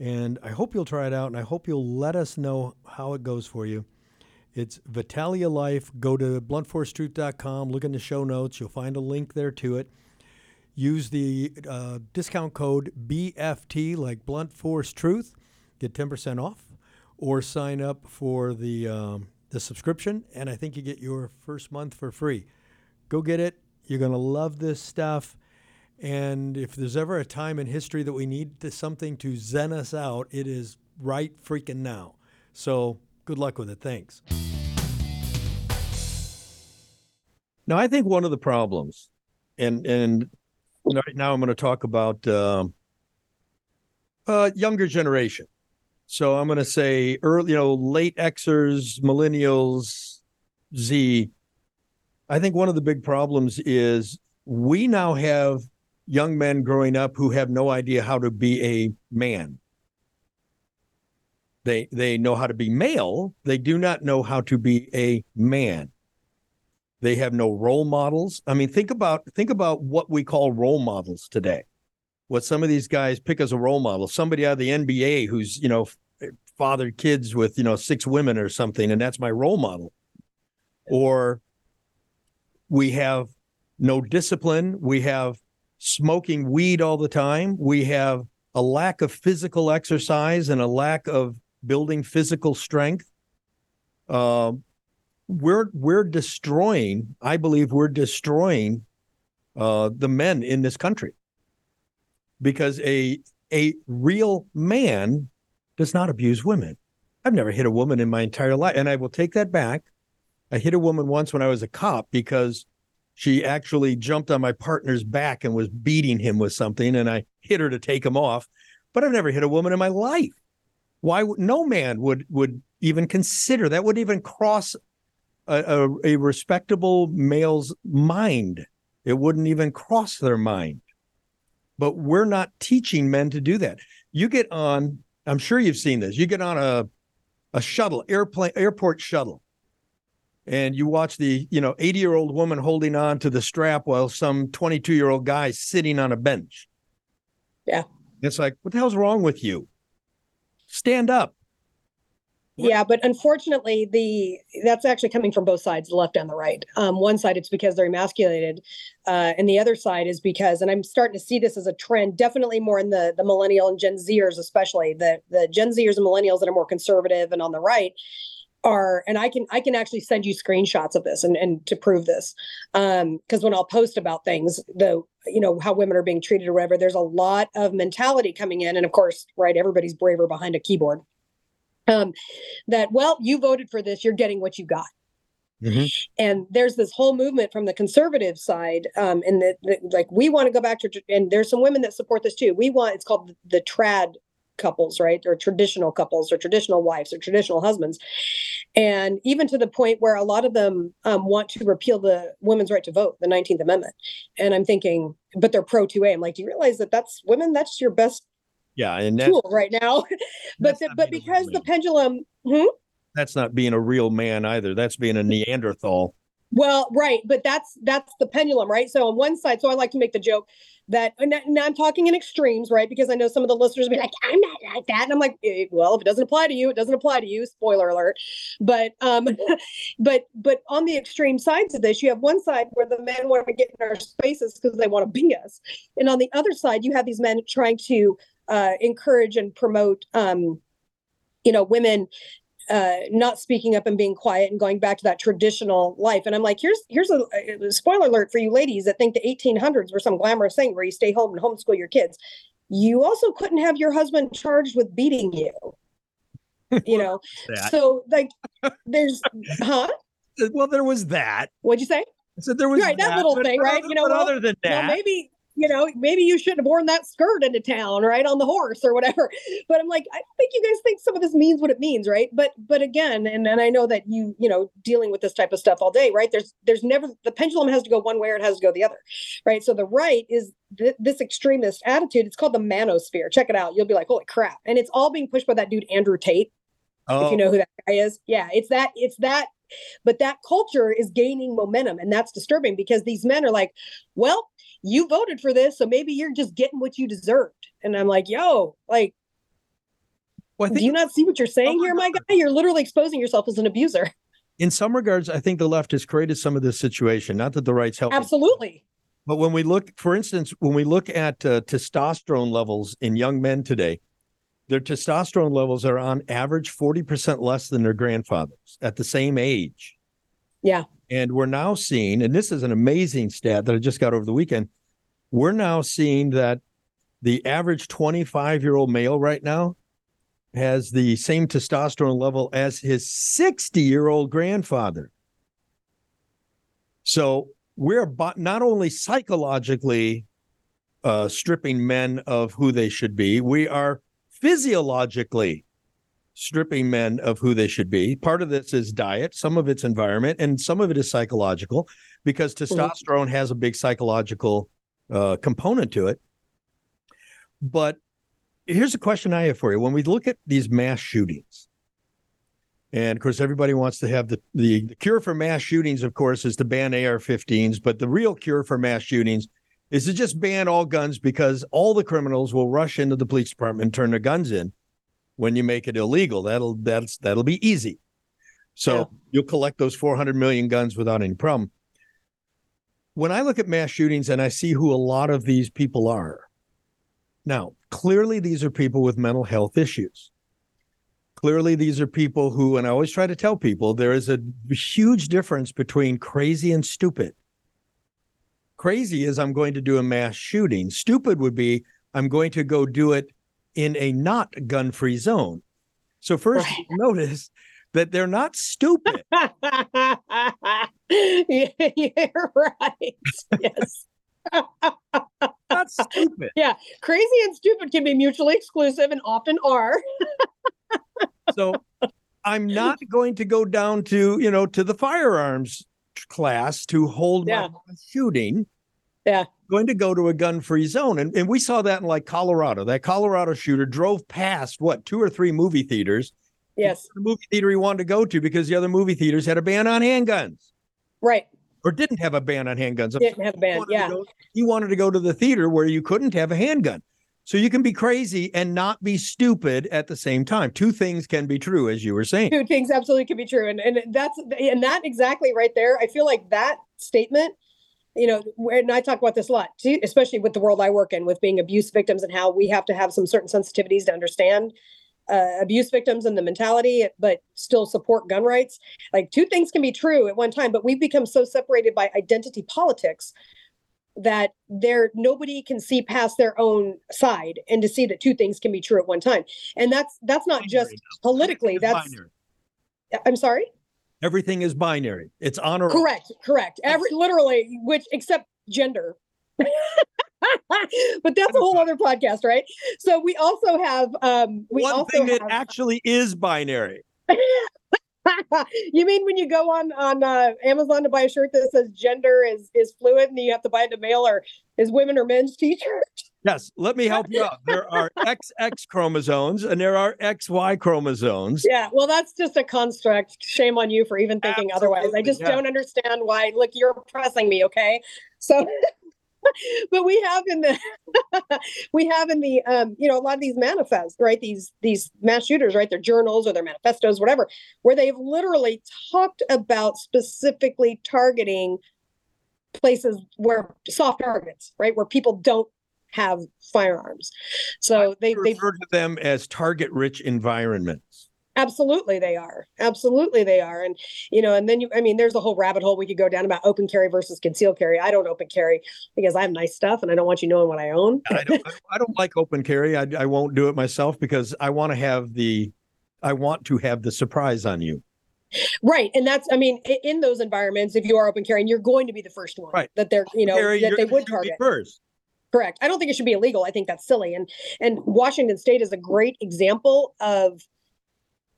and I hope you'll try it out, and I hope you'll let us know how it goes for you. It's Vitalia Life. Go to BluntForceTruth.com, look in the show notes. You'll find a link there to it. Use the discount code BFT, like Blunt Force Truth, get 10% off, or sign up for the subscription, and I think you get your first month for free. Go get it. You're going to love this stuff, and if there's ever a time in history that we need something to zen us out, it is right freaking now. So good luck with it. Thanks. Now, I think one of the problems, and right now I'm going to talk about younger generation. So I'm going to say early, late Xers, millennials, Z. I think one of the big problems is we now have young men growing up who have no idea how to be a man. They know how to be male. They do not know how to be a man. They have no role models. I mean, think about what we call role models today. What some of these guys pick as a role model, somebody out of the NBA who's, fathered kids with, 6 women or something, and that's my role model. Or we have no discipline. We have smoking weed all the time. We have a lack of physical exercise and a lack of building physical strength. We're destroying, I believe we're destroying the men in this country, because a real man does not abuse women. I've never hit a woman in my entire life, and I will take that back. I hit a woman once when I was a cop because she actually jumped on my partner's back and was beating him with something, and I hit her to take him off. But I've never hit a woman in my life. Why? No man would even consider that, would even cross a respectable male's mind. It wouldn't even cross their mind. But we're not teaching men to do that. You get on, I'm sure you've seen this, you get on a shuttle, airport shuttle, and you watch the 80-year-old woman holding on to the strap while some 22-year-old guy sitting on a bench. Yeah. It's like, what the hell's wrong with you? Stand up. Yeah, but unfortunately, that's actually coming from both sides, the left and the right. One side, it's because they're emasculated, and the other side is because, and I'm starting to see this as a trend, definitely more in the millennial and Gen Zers, especially the Gen Zers and millennials that are more conservative and on the right are, and I can actually send you screenshots of this and to prove this, because when I'll post about things, how women are being treated or whatever, there's a lot of mentality coming in, and of course, right, everybody's braver behind a keyboard. You voted for this, you're getting what you got. Mm-hmm. And there's this whole movement from the conservative side, and we want to go back to, and there's some women that support this too. It's called the trad couples, right? Or traditional couples, or traditional wives, or traditional husbands. And even to the point where a lot of them want to repeal the women's right to vote, the 19th Amendment. And I'm thinking, but they're pro 2A. I'm like, do you realize that that's women? That's your best. Yeah, and that's cool right now, but because the pendulum, that's not being a real man either. That's being a Neanderthal. Well, right, but that's the pendulum, right? So on one side, so I like to make the joke that, and now I'm talking in extremes, right? Because I know some of the listeners will be like, I'm not like that, and I'm like, well, if it doesn't apply to you, it doesn't apply to you. Spoiler alert. But but on the extreme sides of this, you have one side where the men want to get in our spaces because they want to be us, and on the other side, you have these men trying to encourage and promote, women not speaking up and being quiet and going back to that traditional life. And I'm like, here's a spoiler alert for you ladies that think the 1800s were some glamorous thing where you stay home and homeschool your kids. You also couldn't have your husband charged with beating you, So like there's, Well, there was that. What'd you say? I said there was that little thing, right? Other than that, well, maybe. Maybe you shouldn't have worn that skirt into town, right, on the horse or whatever. But I'm like, I don't think you guys think some of this means what it means, right? But again, and I know that you dealing with this type of stuff all day, right? There's never, the pendulum has to go one way or it has to go the other, right? So the right is this extremist attitude. It's called the manosphere. Check it out. You'll be like, holy crap! And it's all being pushed by that dude Andrew Tate. Oh. If you know who that guy is, yeah, it's that. But that culture is gaining momentum, and that's disturbing because these men are like, well, you voted for this, so maybe you're just getting what you deserved. And I'm like, do you not see what you're saying here, my guy? You're literally exposing yourself as an abuser. In some regards, I think the left has created some of this situation. Not that the right's helping. Absolutely. But when we look, for instance, at testosterone levels in young men today, their testosterone levels are on average 40% less than their grandfathers at the same age. Yeah. And we're now seeing, and this is an amazing stat that I just got over the weekend, we're now seeing that the average 25-year-old male right now has the same testosterone level as his 60-year-old grandfather. So we're not only psychologically stripping men of who they should be, we are physiologically stripping men of who they should be. Part of this is diet, some of it's environment, and some of it is psychological, because testosterone has a big psychological component to it. But here's a question I have for you. When we look at these mass shootings, and of course, everybody wants to have the cure for mass shootings, of course, is to ban AR-15s. But the real cure for mass shootings is to just ban all guns, because all the criminals will rush into the police department and turn their guns in when you make it illegal. That'll be easy. So you'll collect those 400 million guns without any problem. When I look at mass shootings and I see who a lot of these people are, now, clearly, these are people with mental health issues. Clearly, these are people who, and I always try to tell people, there is a huge difference between crazy and stupid. Crazy is I'm going to do a mass shooting. Stupid would be I'm going to go do it in a not gun-free zone. So first, notice that they're not stupid. You're right. Yes. Not stupid. Yeah. Crazy and stupid can be mutually exclusive, and often are. So I'm not going to go down to, you know, to the firearms class to hold my shooting. Yeah. I'm going to go to a gun-free zone. And we saw that in like Colorado. That Colorado shooter drove past two or three movie theaters. Yes. The movie theater he wanted to go to, because the other movie theaters had a ban on handguns. Right. Or didn't have a ban on handguns. Didn't have a ban, yeah. He wanted to go to the theater where you couldn't have a handgun. So you can be crazy and not be stupid at the same time. Two things can be true, as you were saying. Two things absolutely can be true. And that exactly right there. I feel like that statement, you know, and I talk about this a lot, too, especially with the world I work in, with being abuse victims and how we have to have some certain sensitivities to understand abuse victims and the mentality, but still support gun rights. Like, two things can be true at one time, but we've become so separated by identity politics that nobody can see past their own side and to see that two things can be true at one time. And that's not binary, just politically. That's binary. I'm sorry. Everything is binary. It's honor. Correct. Literally, which except gender. But that's a whole other podcast, right? So we also have one thing that actually is binary. You mean when you go on Amazon to buy a shirt that says gender is fluid, and you have to buy it in male or is women or men's t-shirt? Yes, let me help you out. There are XX chromosomes and there are XY chromosomes. Yeah, well, that's just a construct. Shame on you for even thinking otherwise. I just don't understand why. Look, you're oppressing me, okay? So. But we have in the you know, a lot of these manifests, right? These mass shooters, right? Their journals or their manifestos, whatever, where they've literally talked about specifically targeting places where soft targets, right? Where people don't have firearms. So they refer to them as target-rich environments. Absolutely, they are. And, you know, and then there's a whole rabbit hole we could go down about open carry versus concealed carry. I don't open carry because I have nice stuff and I don't want you knowing what I own. I don't like open carry. I won't do it myself because I want to have the surprise on you. Right. And that's, in those environments, if you are open carrying, you're going to be the first one that they're, you know, carry, that they would target first. Correct. I don't think it should be illegal. I think that's silly. And Washington State is a great example of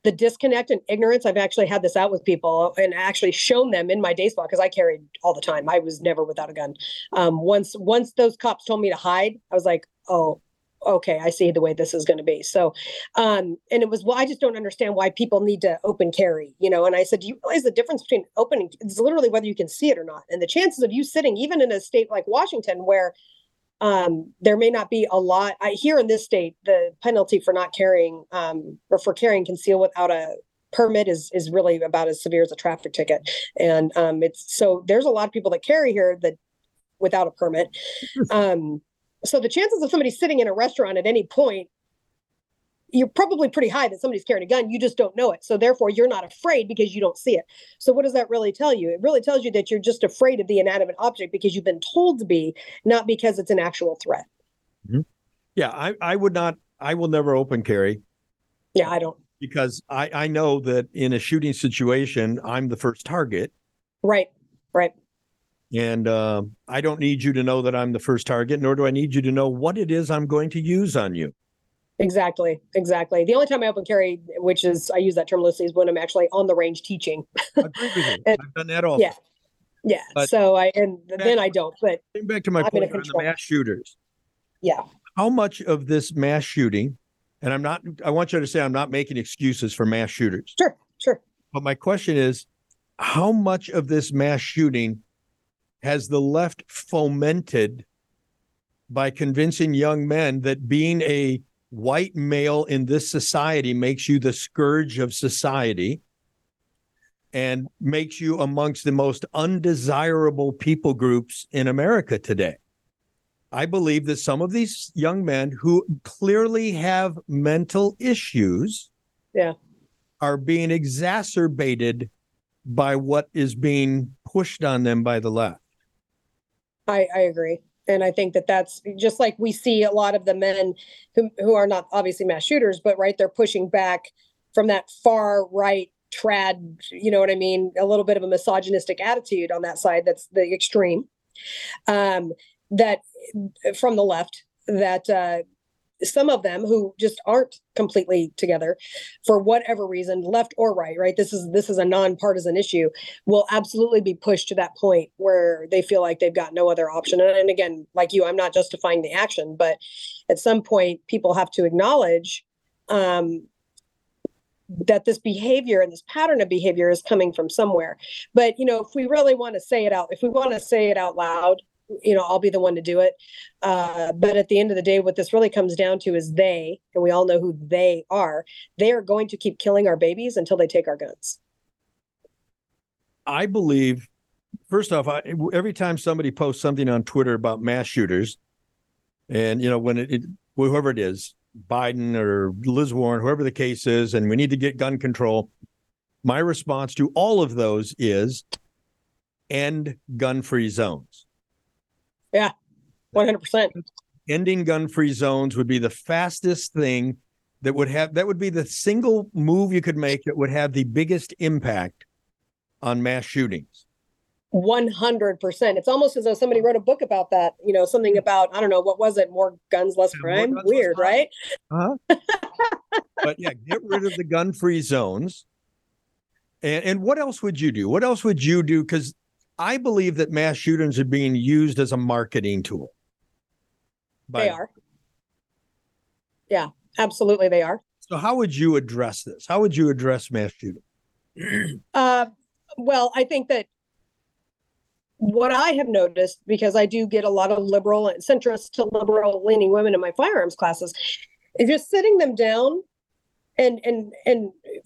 the disconnect and ignorance. I've actually had this out with people and actually shown them in my days law, because I carried all the time. I was never without a gun. Once those cops told me to hide, I was like, oh, okay, I see the way this is going to be. So, and it was, well, I just don't understand why people need to open carry, you know? And I said, do you realize the difference between opening? It's literally whether you can see it or not. And the chances of you sitting, even in a state like Washington, where there may not be a lot. Here in this state, the penalty for not carrying or for carrying concealed without a permit is really about as severe as a traffic ticket. And there's a lot of people that carry here that without a permit. So the chances of somebody sitting in a restaurant at any point, you're probably pretty high that somebody's carrying a gun. You just don't know it. So therefore you're not afraid because you don't see it. So what does that really tell you? It really tells you that you're just afraid of the inanimate object because you've been told to be, not because it's an actual threat. Mm-hmm. Yeah. I will never open carry. Yeah, I don't. Because I know that in a shooting situation, I'm the first target. Right, right. And I don't need you to know that I'm the first target, nor do I need you to know what it is I'm going to use on you. Exactly, exactly. The only time I open carry, which is, I use that term loosely, is when I'm actually on the range teaching. I agree with you. I've done that all. Yeah, yeah. But so I don't. But back to my point on the mass shooters. Yeah. How much of this mass shooting, and I want you to say I'm not making excuses for mass shooters. Sure, sure. But my question is, how much of this mass shooting has the left fomented by convincing young men that being a white male in this society makes you the scourge of society and makes you amongst the most undesirable people groups in America today? I believe that some of these young men who clearly have mental issues are being exacerbated by what is being pushed on them by the left. I agree. And I think that that's just like we see a lot of the men who are not obviously mass shooters, but right, they're pushing back from that far right trad, you know what I mean? A little bit of a misogynistic attitude on that side. That's the extreme, that from the left, that some of them who just aren't completely together for whatever reason, left or right, right? This is a nonpartisan issue, will absolutely be pushed to that point where they feel like they've got no other option. And again, like you, I'm not justifying the action, but at some point people have to acknowledge that this behavior and this pattern of behavior is coming from somewhere. But, you know, if we really want to say it out, if we want to say it out loud, you know, I'll be the one to do it. But at the end of the day, what this really comes down to is they, and we all know who they are going to keep killing our babies until they take our guns. I believe, first off, every time somebody posts something on Twitter about mass shooters, and, you know, when whoever it is, Biden or Liz Warren, whoever the case is, and we need to get gun control, my response to all of those is end gun-free zones. Yeah, 100%. Ending gun-free zones would be the fastest thing that would be the single move you could make that would have the biggest impact on mass shootings. 100%. It's almost as though somebody wrote a book about that, you know, something about, I don't know, what was it? More guns, less crime? Guns, weird, less crime. Right? Uh-huh. But yeah, get rid of the gun-free zones. And what else would you do? What else would you do? Because I believe that mass shootings are being used as a marketing tool. They are. Yeah, absolutely. They are. So how would you address this? How would you address mass shooting? Well, I think that what I have noticed, because I do get a lot of liberal and centrist to liberal leaning women in my firearms classes, is just sitting them down and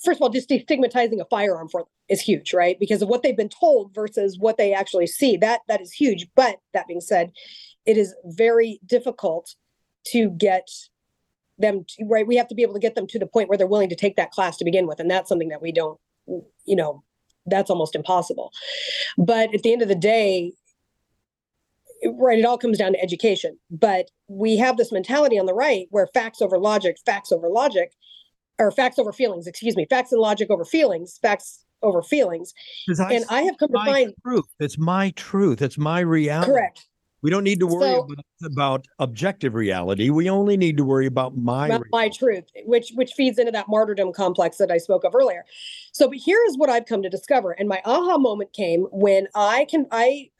first of all, just destigmatizing a firearm for them is huge, right? Because of what they've been told versus what they actually see. That is huge. But that being said, it is very difficult to get them to, right? We have to be able to get them to the point where they're willing to take that class to begin with. And that's something that we don't, you know, that's almost impossible. But at the end of the day, right, it all comes down to education. But we have this mentality on the right where facts over feelings, excuse me, facts over feelings. And I have come to find truth. It's my truth. It's my reality. Correct. We don't need to worry about objective reality. We only need to worry about my truth, which feeds into that martyrdom complex that I spoke of earlier. So, but here is what I've come to discover. And my aha moment came when I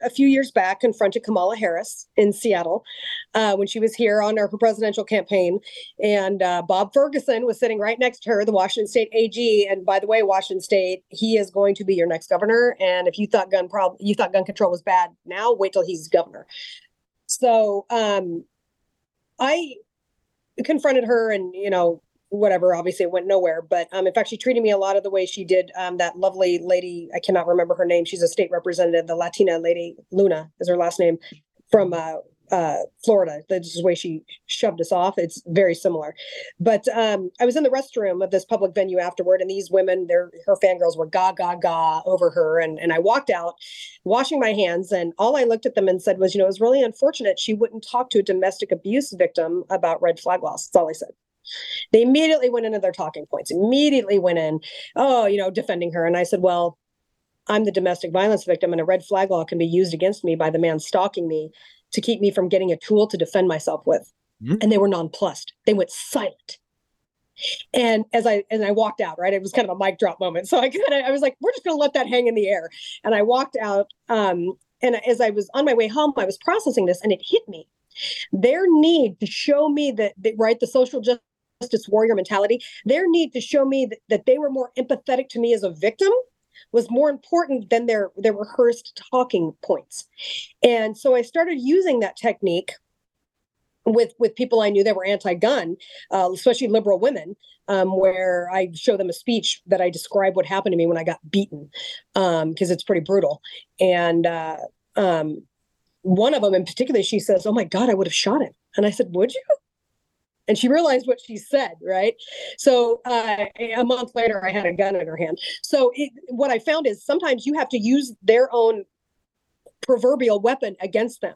a few years back confronted Kamala Harris in Seattle when she was here on her presidential campaign. And Bob Ferguson was sitting right next to her, the Washington State AG. And by the way, Washington State, he is going to be your next governor. And if you thought you thought gun control was bad, now wait till he's governor. So I confronted her and, you know, whatever, obviously it went nowhere. But in fact, she treated me a lot of the way she did that lovely lady. I cannot remember her name. She's a state representative, the Latina lady, Luna is her last name, from Florida. That's the way she shoved us off. It's very similar. But I was in the restroom of this public venue afterward, and these women, her fangirls were ga over her. And I walked out washing my hands, and all I looked at them and said was, you know, it was really unfortunate she wouldn't talk to a domestic abuse victim about red flag laws. That's all I said. They immediately went into their talking points, defending her. And I said, well, I'm the domestic violence victim, and a red flag law can be used against me by the man stalking me to keep me from getting a tool to defend myself with. Mm-hmm. And they were nonplussed. They went silent. And as I walked out, right, it was kind of a mic drop moment. So I was like, we're just going to let that hang in the air. And I walked out. And as I was on my way home, I was processing this, and it hit me. Their need to show me that the social justice warrior mentality, their need to show me that they were more empathetic to me as a victim was more important than their rehearsed talking points. And so I started using that technique with people I knew that were anti-gun, especially liberal women, where I show them a speech that I describe what happened to me when I got beaten, because it's pretty brutal. And one of them in particular, she says, "Oh my God, I would have shot him." And I said, "Would you?" And she realized what she said, right? So a month later, I had a gun in her hand. So what I found is sometimes you have to use their own proverbial weapon against them.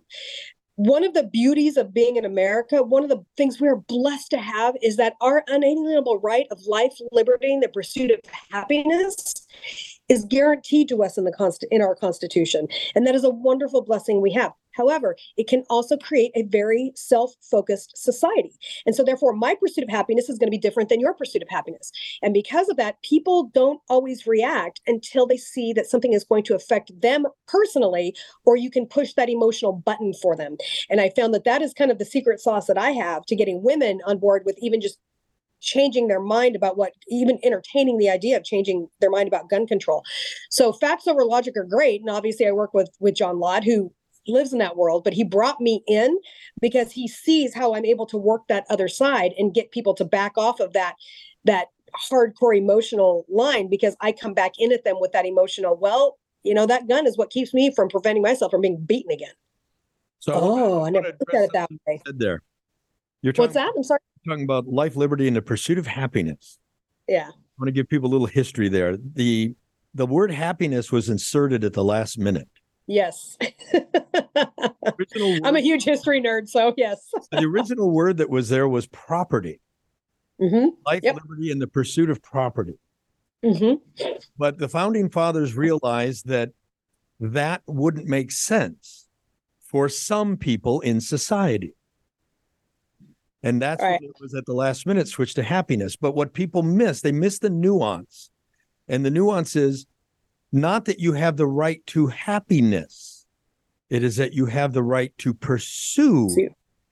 One of the beauties of being in America, one of the things we are blessed to have, is that our unalienable right of life, liberty, and the pursuit of happiness is guaranteed to us in our Constitution. And that is a wonderful blessing we have. However, it can also create a very self-focused society. And so therefore, my pursuit of happiness is going to be different than your pursuit of happiness. And because of that, people don't always react until they see that something is going to affect them personally, or you can push that emotional button for them. And I found that is kind of the secret sauce that I have to getting women on board with even just changing their mind about even entertaining the idea of changing their mind about gun control. So facts over logic are great. And obviously I work with John Lott, who lives in that world, but he brought me in because he sees how I'm able to work that other side and get people to back off of that hardcore emotional line, because I come back in at them with that emotional, that gun is what keeps me from preventing myself from being beaten again. So I never looked at it that way. There. What's that? I'm sorry. You're talking about life, liberty, and the pursuit of happiness. Yeah. I want to give people a little history there. The word happiness was inserted at the last minute. Yes. I'm a huge history nerd, so yes. The original word that was there was property. Mm-hmm. Life, liberty, and the pursuit of property. Mm-hmm. But the founding fathers realized that wouldn't make sense for some people in society. And that's right. What it was at the last minute switched to happiness. But what people miss, they miss the nuance. And the nuance is not that you have the right to happiness. It is that you have the right to pursue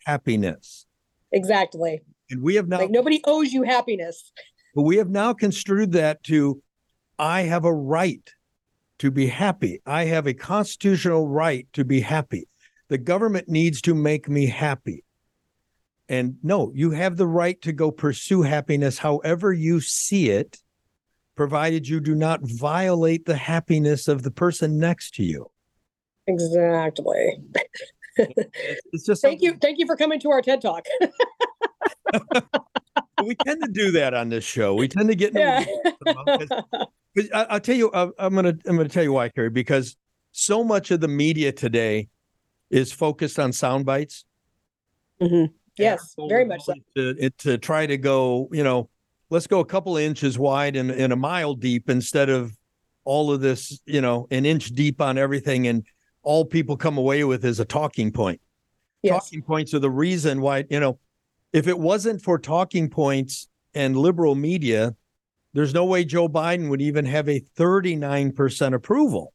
happiness. Exactly. And we have now... nobody owes you happiness. But we have now construed that to, I have a right to be happy. I have a constitutional right to be happy. The government needs to make me happy. And no, you have the right to go pursue happiness however you see it, provided you do not violate the happiness of the person next to you. Exactly. It's just thank you for coming to our TED Talk. We tend to do that on this show. We tend to get. Yeah. I'll tell you. I'm going to tell you why, Kerry. Because so much of the media today is focused on sound bites. Mm-hmm. Yes, very much so. To try to go, let's go a couple of inches wide and a mile deep instead of all of this, an inch deep on everything. And all people come away with is a talking point. Yes. Talking points are the reason why, if it wasn't for talking points and liberal media, there's no way Joe Biden would even have a 39% approval.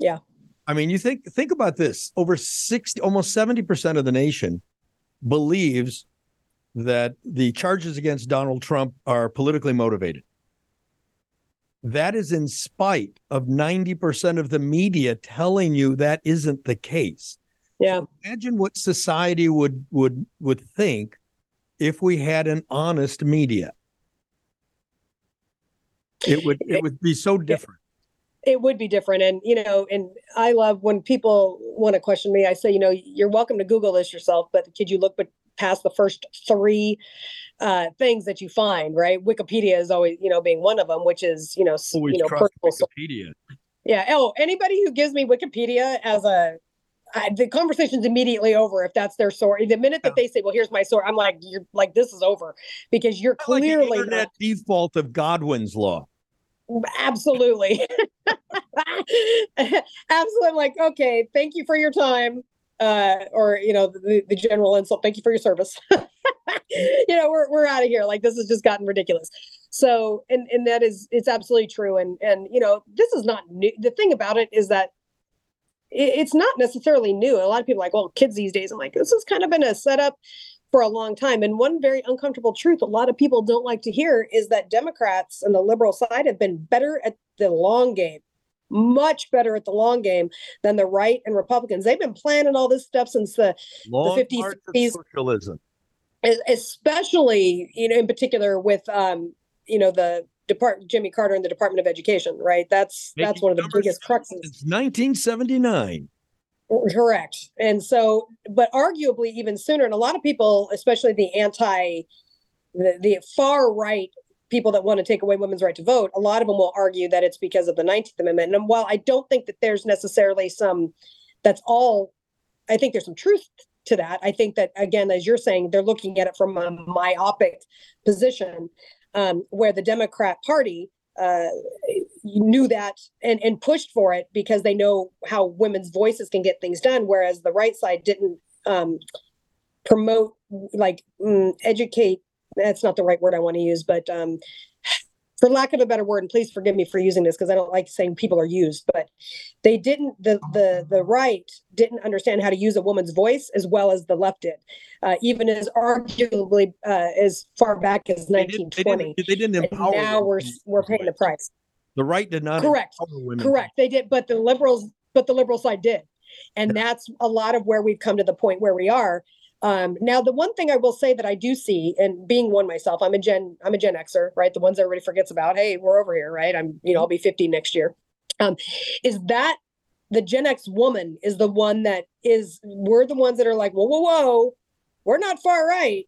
Yeah. I mean, you think about this. Over 60, almost 70% of the nation believes that the charges against Donald Trump are politically motivated. That is in spite of 90% of the media telling you that isn't the case. Yeah. So imagine what society would think if we had an honest media. It would be so different. It would be different. And, and I love when people want to question me, I say, you're welcome to Google this yourself, but could you look past the first three things that you find, right? Wikipedia is always, being one of them, which is, always trust Wikipedia. Yeah. Oh, anybody who gives me Wikipedia as a The conversation's immediately over if that's their story. The minute that they say, well, here's my story, I'm like, you're like, this is over, because you're clearly like internet default of Godwin's law. Absolutely. Absolutely. Like, okay, thank you for your time. Or, you know, the general insult, thank you for your service. You know, we're out of here. Like, this has just gotten ridiculous. So, and that is, it's absolutely true. And, you know, this is not new. The thing about it is that it's not necessarily new. A lot of people are like, well, kids these days. I'm like, this has kind of been a setup for a long time. And one very uncomfortable truth a lot of people don't like to hear is that Democrats and the liberal side have been better at the long game, much better at the long game than the right and Republicans. They've been planning all this stuff since the 50s, 60s. Socialism. Especially, you know, in particular with, you know, the Jimmy Carter and the Department of Education, right? That's one of the biggest cruxes. It's 1979. Correct. And so, but arguably even sooner, and a lot of people, especially the far right people that want to take away women's right to vote, a lot of them will argue that it's because of the 19th Amendment. And while I don't think that there's necessarily I think there's some truth to that. I think that, again, as you're saying, they're looking at it from a myopic position. Where the Democrat Party knew that and pushed for it because they know how women's voices can get things done, whereas the right side didn't promote, like, educate. That's not the right word I want to use, but for lack of a better word, and please forgive me for using this because I don't like saying people are used, but they didn't. The right didn't understand how to use a woman's voice as well as the left did, even as arguably as far back as 1920. They didn't empower. And now we're paying the price. The right did not. Correct. Empower women. Correct. They did, but the liberal side did, and that's a lot of where we've come to the point where we are. Now, the one thing I will say that I do see, and being one myself, I'm a Gen Xer, right? The ones everybody forgets about. Hey, we're over here, right? I'll be 50 next year. Is that the Gen X woman is the one we're the ones that are like, whoa, whoa, whoa, we're not far right,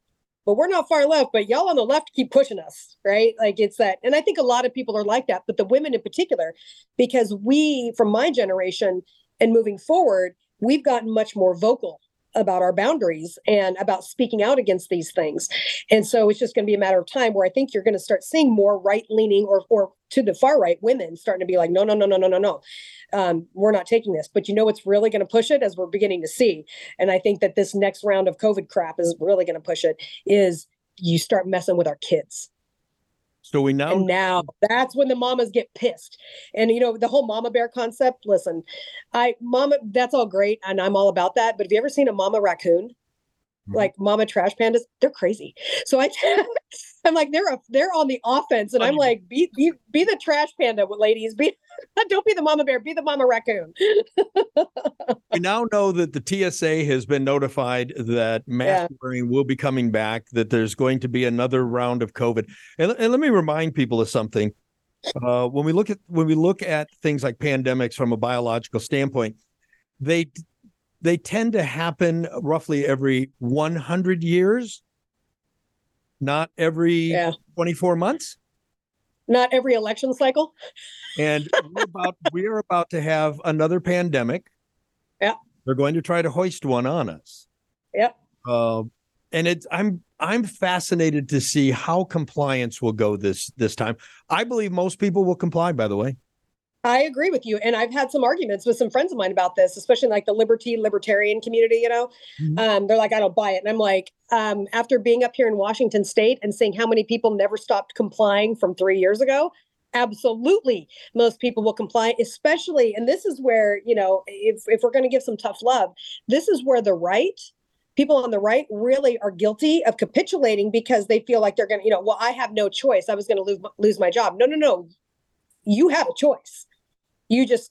but we're not far left, but y'all on the left keep pushing us, right? Like, it's that. And I think a lot of people are like that, but the women in particular, because we, from my generation and moving forward, we've gotten much more vocal about our boundaries and about speaking out against these things. And so it's just going to be a matter of time where I think you're going to start seeing more right-leaning or to the far right women starting to be like, no. We're not taking this. But you know what's really going to push it, as we're beginning to see, and I think that this next round of COVID crap is really going to push it, is you start messing with our kids. So we know. And now that's when the mamas get pissed. And, you know, the whole mama bear concept, listen, that's all great. And I'm all about that. But have you ever seen a mama raccoon? Mm-hmm. Like mama trash pandas? They're crazy. So I'm like, they're on the offense. And I'm like, be the trash panda, ladies. Don't be the mama bear. Be the mama raccoon. We now know that the TSA has been notified that mask wearing will be coming back, that there's going to be another round of COVID. And let me remind people of something. When we look at things like pandemics from a biological standpoint, they tend to happen roughly every 100 years, not every 24 months. Not every election cycle. And we're about to have another pandemic. Yeah. They're going to try to hoist one on us. Yep. And I'm fascinated to see how compliance will go this time. I believe most people will comply, by the way. I agree with you. And I've had some arguments with some friends of mine about this, especially like the libertarian community, you know, mm-hmm. They're like, I don't buy it. And I'm like, after being up here in Washington State and seeing how many people never stopped complying from 3 years ago, absolutely, most people will comply, especially. And this is where, you know, if we're going to give some tough love, this is where the right people on the right really are guilty of capitulating because they feel like they're going to, you know, well, I have no choice. I was going to lose my job. No. You have a choice.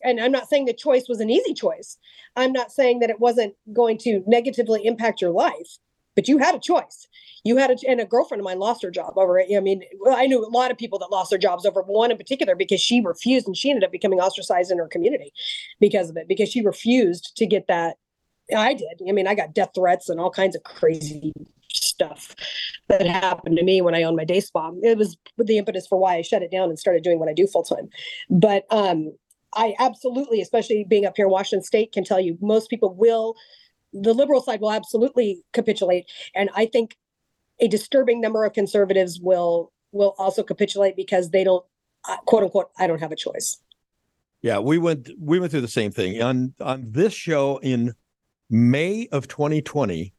And I'm not saying the choice was an easy choice. I'm not saying that it wasn't going to negatively impact your life, but you had a choice. And a girlfriend of mine lost her job over it. I mean, I knew a lot of people that lost their jobs over one in particular because she refused, and she ended up becoming ostracized in her community because of it, because she refused to get that. I did. I mean, I got death threats and all kinds of crazy stuff that happened to me when I owned my day spa. It was the impetus for why I shut it down and started doing what I do full time. But I absolutely, especially being up here in Washington State, can tell you most people will, the liberal side will absolutely capitulate. And I think a disturbing number of conservatives will also capitulate because they don't, quote unquote, I don't have a choice. Yeah, we went through the same thing on this show in May of 2020.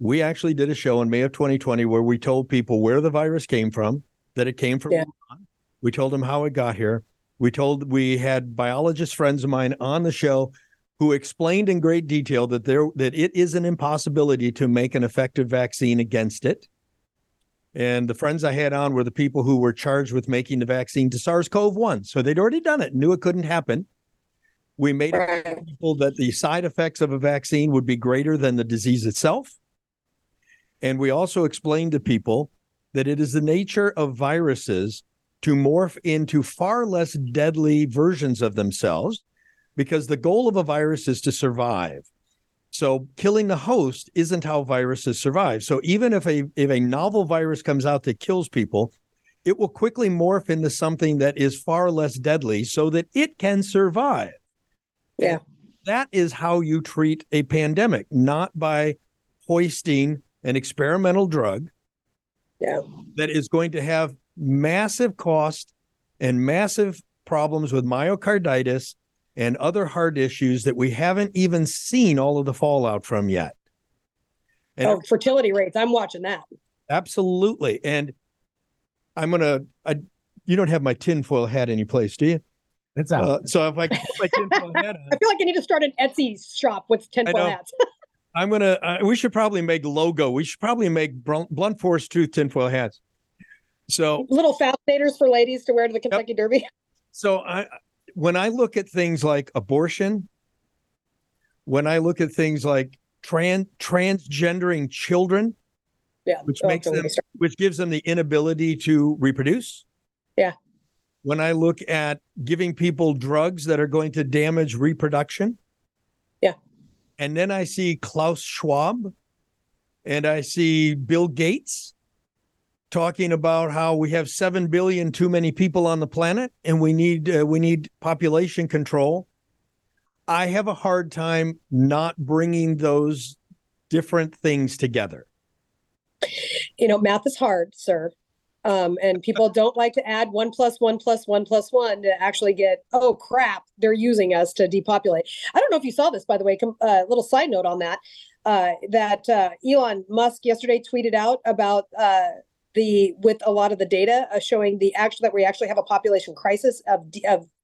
We actually did a show in May of 2020 where we told people where the virus came from, that it came from Wuhan. We told them how it got here. We had biologist friends of mine on the show who explained in great detail that it is an impossibility to make an effective vaccine against it. And the friends I had on were the people who were charged with making the vaccine to SARS-CoV-1. So they'd already done it, knew it couldn't happen. We made it clear to people that the side effects of a vaccine would be greater than the disease itself. And we also explained to people that it is the nature of viruses to morph into far less deadly versions of themselves, because the goal of a virus is to survive. So killing the host isn't how viruses survive. So even if a novel virus comes out that kills people, it will quickly morph into something that is far less deadly so that it can survive. Yeah. That is how you treat a pandemic, not by hoisting an experimental drug that is going to have massive cost and massive problems with myocarditis and other heart issues that we haven't even seen all of the fallout from yet. And fertility rates. I'm watching that. Absolutely. And I'm going to, you don't have my tinfoil hat any place, do you? It's out. So if I put my tinfoil hat on. I feel like I need to start an Etsy shop with tinfoil hats. We should probably make logo. We should probably make Blunt Force Truth tinfoil hats. So little fascinators for ladies to wear to the Kentucky Derby. So when I look at things like abortion, when I look at things like transgendering children, which gives them the inability to reproduce. Yeah. When I look at giving people drugs that are going to damage reproduction. Yeah. And then I see Klaus Schwab and I see Bill Gates talking about how we have 7 billion too many people on the planet and we need population control. I have a hard time not bringing those different things together. You know, math is hard, sir. And people don't like to add 1 + 1 + 1 + 1 to actually get, oh, crap, they're using us to depopulate. I don't know if you saw this, by the way, little side note on that, that Elon Musk yesterday tweeted out about with a lot of the data showing that we actually have a population crisis of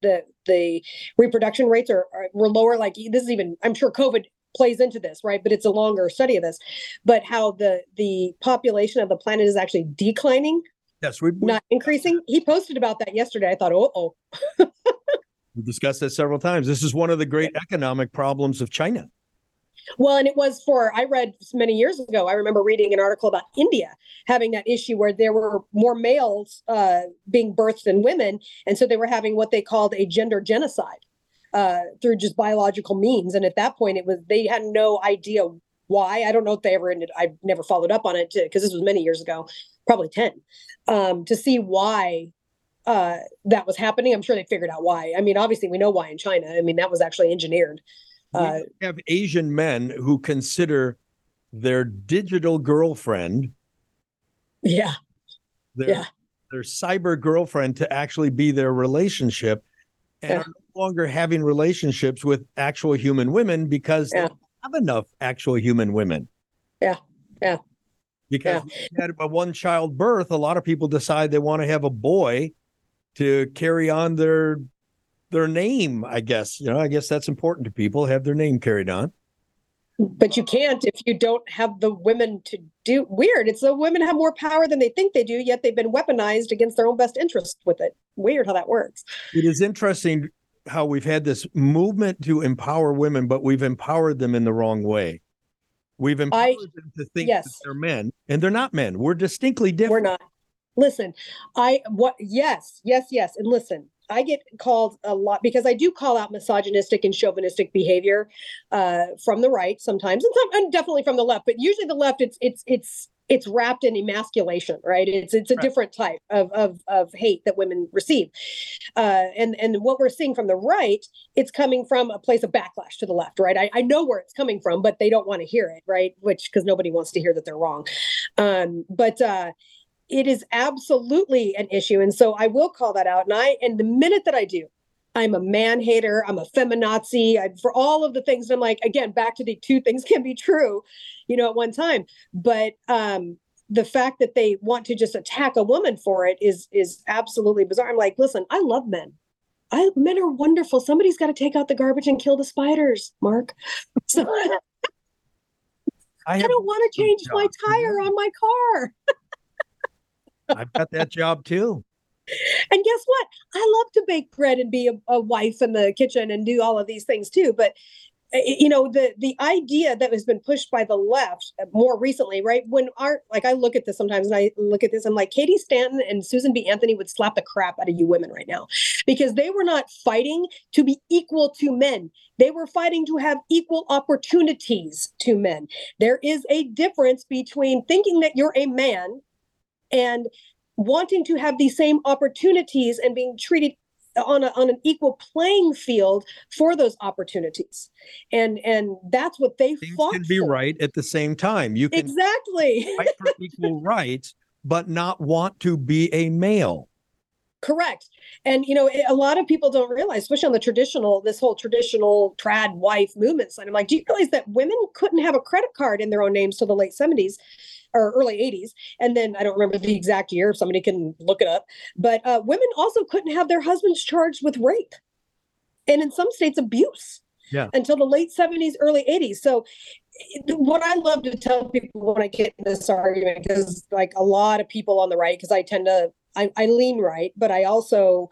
the reproduction rates were lower. Like this is even, I'm sure COVID plays into this, right? But it's a longer study of this, but how the population of the planet is actually declining. Yes, we're not increasing. He posted about that yesterday. I thought, we discussed that several times. This is one of the great economic problems of China. Well, and it was I read many years ago, I remember reading an article about India having that issue where there were more males being birthed than women. And so they were having what they called a gender genocide through just biological means. And at that point, they had no idea why. I don't know if they ever ended. I've never followed up on it because this was many years ago, probably 10, to see why that was happening. I'm sure they figured out why. I mean, obviously, we know why in China. I mean, that was actually engineered. We have Asian men who consider their digital girlfriend, their cyber girlfriend, to actually be their relationship, and are no longer having relationships with actual human women because they don't have enough actual human women. Because at a one-child birth, a lot of people decide they want to have a boy to carry on their name, I guess. You know, I guess that's important to people, have their name carried on. But you can't if you don't have the women to do. Weird. It's the women have more power than they think they do, yet they've been weaponized against their own best interest with it. Weird how that works. It is interesting how we've had this movement to empower women, but we've empowered them in the wrong way. We've empowered them to think that they're men, and they're not men. We're distinctly different. We're not. Listen, yes. And listen. I get called a lot because I do call out misogynistic and chauvinistic behavior from the right sometimes, and definitely from the left. But usually the left, it's it's wrapped in emasculation, right? It's a different type of hate that women receive. And what we're seeing from the right, it's coming from a place of backlash to the left, right? I know where it's coming from, but they don't want to hear it, right? Which, because nobody wants to hear that they're wrong. But it is absolutely an issue. And so I will call that out. And the minute that I do, I'm a man hater, I'm a feminazi, for all of the things. And I'm like, again, back to the two things can be true, at one time. But the fact that they want to just attack a woman for it is absolutely bizarre. I'm like, listen, I love men. Men are wonderful. Somebody's got to take out the garbage and kill the spiders, Mark. So I don't want to change my tire on my car. I've got that job too. And guess what? I love to bake bread and be a wife in the kitchen and do all of these things too. But the idea that has been pushed by the left more recently, right? When I look at this sometimes, and I'm like, Katie Stanton and Susan B. Anthony would slap the crap out of you women right now, because they were not fighting to be equal to men. They were fighting to have equal opportunities to men. There is a difference between thinking that you're a man and wanting to have the same opportunities and being treated on an equal playing field for those opportunities. And that's what they fought for. Things can be right at the same time. You can fight for equal rights, but not want to be a male. Correct. And, a lot of people don't realize, especially on this whole traditional trad wife movement side. I'm like, do you realize that women couldn't have a credit card in their own names till the late 70s? Or early 80s, and then I don't remember the exact year. Somebody can look it up. But women also couldn't have their husbands charged with rape, and in some states, abuse. Yeah. Until the late 70s, early 80s. So, what I love to tell people when I get in this argument, because like a lot of people on the right, because I tend to, I lean right, but I also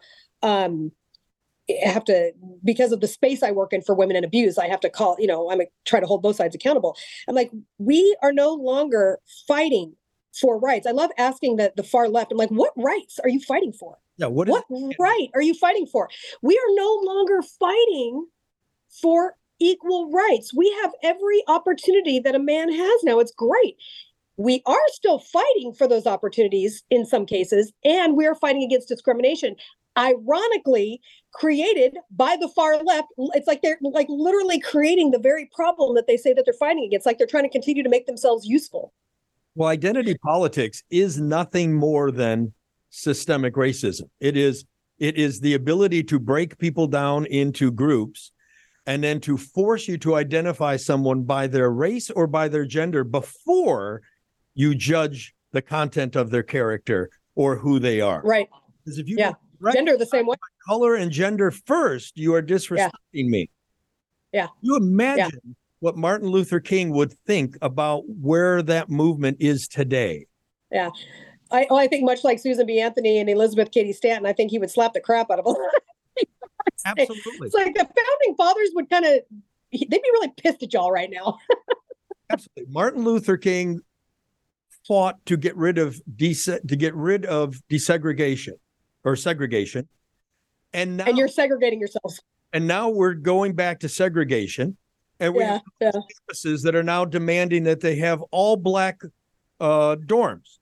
have to, because of the space I work in for women and abuse, I have to call, I'm try to hold both sides accountable. I'm like, we are no longer fighting for rights. I love asking the far left. I'm like, what rights are you fighting for? Yeah, what right are you fighting for? We are no longer fighting for equal rights. We have every opportunity that a man has now. It's great. We are still fighting for those opportunities in some cases, and we are fighting against discrimination. Ironically created by the far left. It's like they're like literally creating the very problem that they say that they're fighting against. Like they're trying to continue to make themselves useful. Well, identity politics is nothing more than systemic racism. It is the ability to break people down into groups and then to force you to identify someone by their race or by their gender before you judge the content of their character or who they are. Right. Because if you gender the same way. Color and gender first, you are disrespecting me. Yeah. You imagine what Martin Luther King would think about where that movement is today. Yeah. I think much like Susan B. Anthony and Elizabeth Cady Stanton, I think he would slap the crap out of them. Absolutely. It's like the founding fathers would they'd be really pissed at y'all right now. Absolutely. Martin Luther King fought to get rid of desegregation. Or segregation. And you're segregating yourself. And now we're going back to segregation. And we have campuses that are now demanding that they have all black dorms.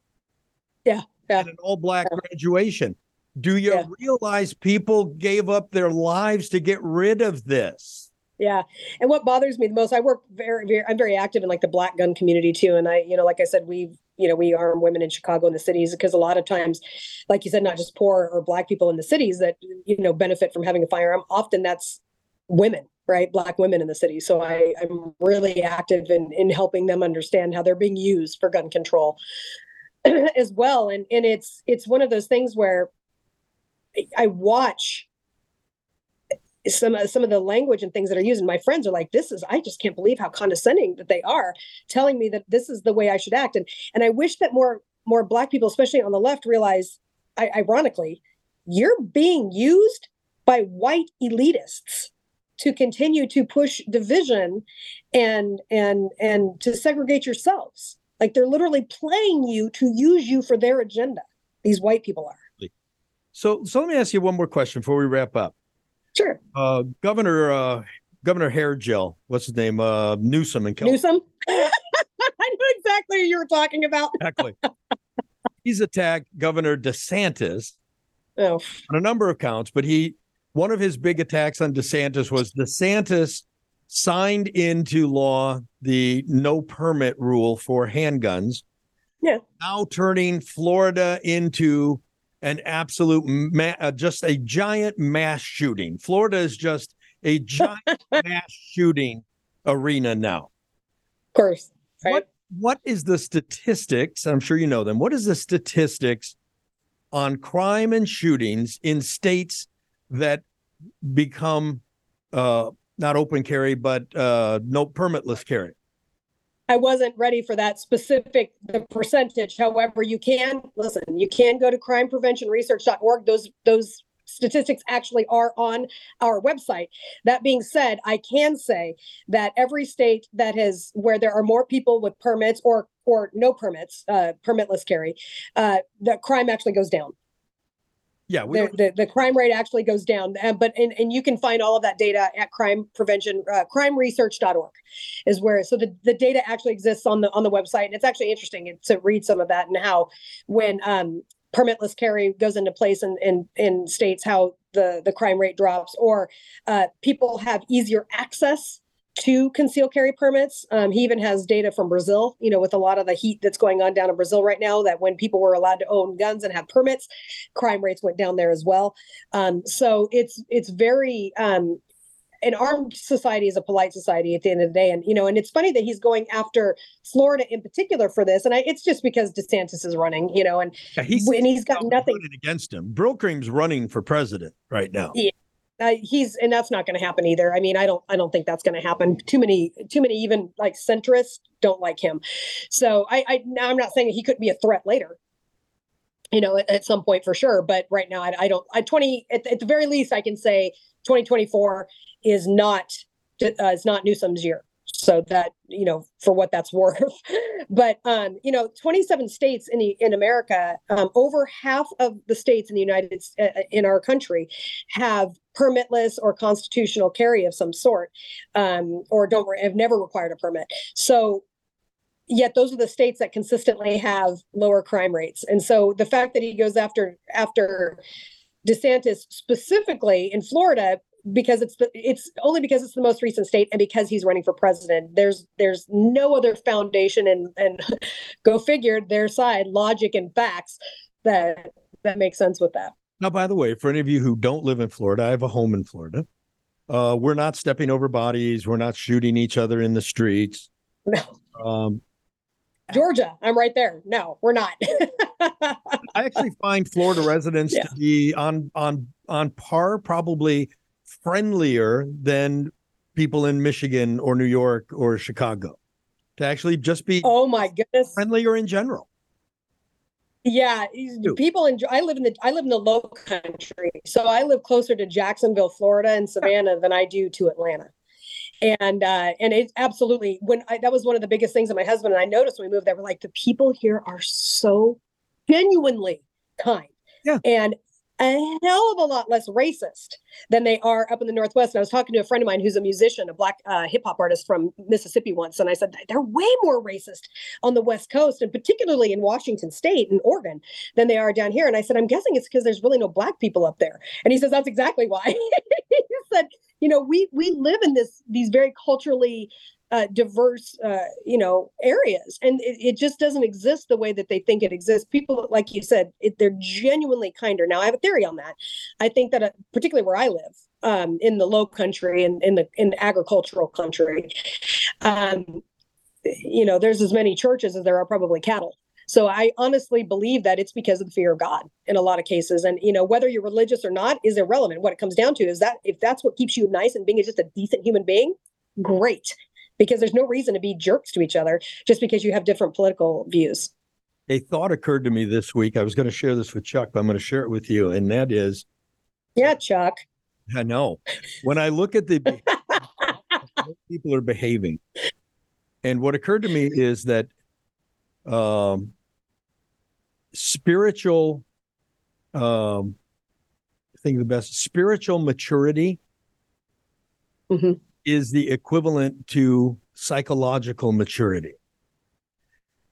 Yeah. Yeah. And an all black graduation. Do you realize people gave up their lives to get rid of this? Yeah. And what bothers me the most, I work very, very, I'm very active in like the black gun community too. And I, like I said, we arm women in Chicago in the cities, because a lot of times, like you said, not just poor or black people in the cities that, benefit from having a firearm. Often that's women, right? Black women in the city. So I'm really active in helping them understand how they're being used for gun control as well. And it's one of those things where I watch some of the language and things that are used. And my friends are like, I just can't believe how condescending that they are, telling me that this is the way I should act. And I wish that more black people, especially on the left, realize, ironically, you're being used by white elitists to continue to push division and to segregate yourselves. Like they're literally playing you to use you for their agenda. These white people are. So let me ask you one more question before we wrap up. Sure. Governor Hair Jill, what's his name? Newsom in California. Newsom? I know exactly exactly who you were talking about. Exactly. He's attacked Governor DeSantis on a number of counts, but one of his big attacks on DeSantis was DeSantis signed into law the no permit rule for handguns. Yeah. Now turning Florida into an absolute, just a giant mass shooting. Florida is just a giant mass shooting arena now. Of course. Right? What is the statistics? I'm sure you know them. What is the statistics on crime and shootings in states that become not open carry, but no permitless carry? I wasn't ready for that specific percentage. However, you can go to crimepreventionresearch.org. Those statistics actually are on our website. That being said, I can say that every state that has where there are more people with permits or no permits, permitless carry, the crime actually goes down. Yeah, the crime rate actually goes down, but you can find all of that data at crimepreventionresearch.org is where. So the data actually exists on the website, and it's actually interesting to read some of that and how when permitless carry goes into place in states, how the crime rate drops, or people have easier access to concealed carry permits. He even has data from Brazil, with a lot of the heat that's going on down in Brazil right now, that when people were allowed to own guns and have permits, crime rates went down there as well. So it's very, an armed society is a polite society at the end of the day. And, and it's funny that he's going after Florida in particular for this. And it's just because DeSantis is running, he's got nothing against him. Brokering's running for president right now. Yeah. And that's not going to happen either. I mean, I don't think that's going to happen. Too many, even like centrists don't like him. So now I'm not saying he couldn't be a threat later, at some point for sure. But right now at the very least, I can say 2024 is not Newsom's year. So that, for what that's worth, but, 27 states in America, over half of the states in our country have permitless or constitutional carry of some sort, or have never required a permit. So yet those are the states that consistently have lower crime rates. And so the fact that he goes after DeSantis specifically in Florida, because it's only because it's the most recent state, and because he's running for president. There's no other foundation and go figure their side, logic and facts that make sense with that. Now, by the way, for any of you who don't live in Florida, I have a home in Florida. We're not stepping over bodies. We're not shooting each other in the streets. No. Georgia, I'm right there. No, we're not. I actually find Florida residents to be on par, probably friendlier than people in Michigan or New York or Chicago, to actually just be friendlier in general. Yeah, I live in the low country, so I live closer to Jacksonville, Florida, and Savannah than I do to Atlanta. And it's absolutely that was one of the biggest things that my husband and I noticed when we moved there. We're like, the people here are so genuinely kind. Yeah. And a hell of a lot less racist than they are up in the Northwest. And I was talking to a friend of mine who's a musician, a black hip-hop artist from Mississippi once, and I said, they're way more racist on the West Coast, and particularly in Washington State and Oregon, than they are down here. And I said, I'm guessing it's because there's really no black people up there. And he says, that's exactly why. He said, we live in these very culturally diverse, areas. And it just doesn't exist the way that they think it exists. People, like you said, they're genuinely kinder. Now, I have a theory on that. I think that particularly where I live, in the low country and in the agricultural country, there's as many churches as there are probably cattle. So I honestly believe that it's because of the fear of God in a lot of cases. And, whether you're religious or not is irrelevant. What it comes down to is that if that's what keeps you nice and being just a decent human being, great. Because there's no reason to be jerks to each other just because you have different political views. A thought occurred to me this week. I was going to share this with Chuck, but I'm going to share it with you. And that is. Yeah, Chuck. I know. When I look at the people are behaving. And what occurred to me is that spiritual maturity. Mm-hmm. Is the equivalent to psychological maturity.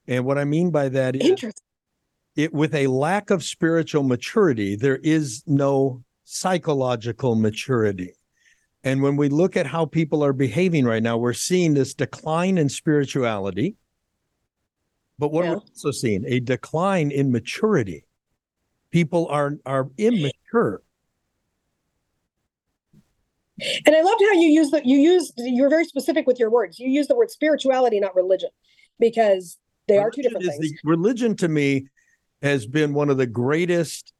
And what I mean by that is with a lack of spiritual maturity, there is no psychological maturity. And when we look at how people are behaving right now, we're seeing this decline in spirituality. But what are we also seeing? A decline in maturity. People are immature. And I loved how you were very specific with your words. You used the word spirituality, not religion, because they religion are two different things. Religion to me has been one of the greatest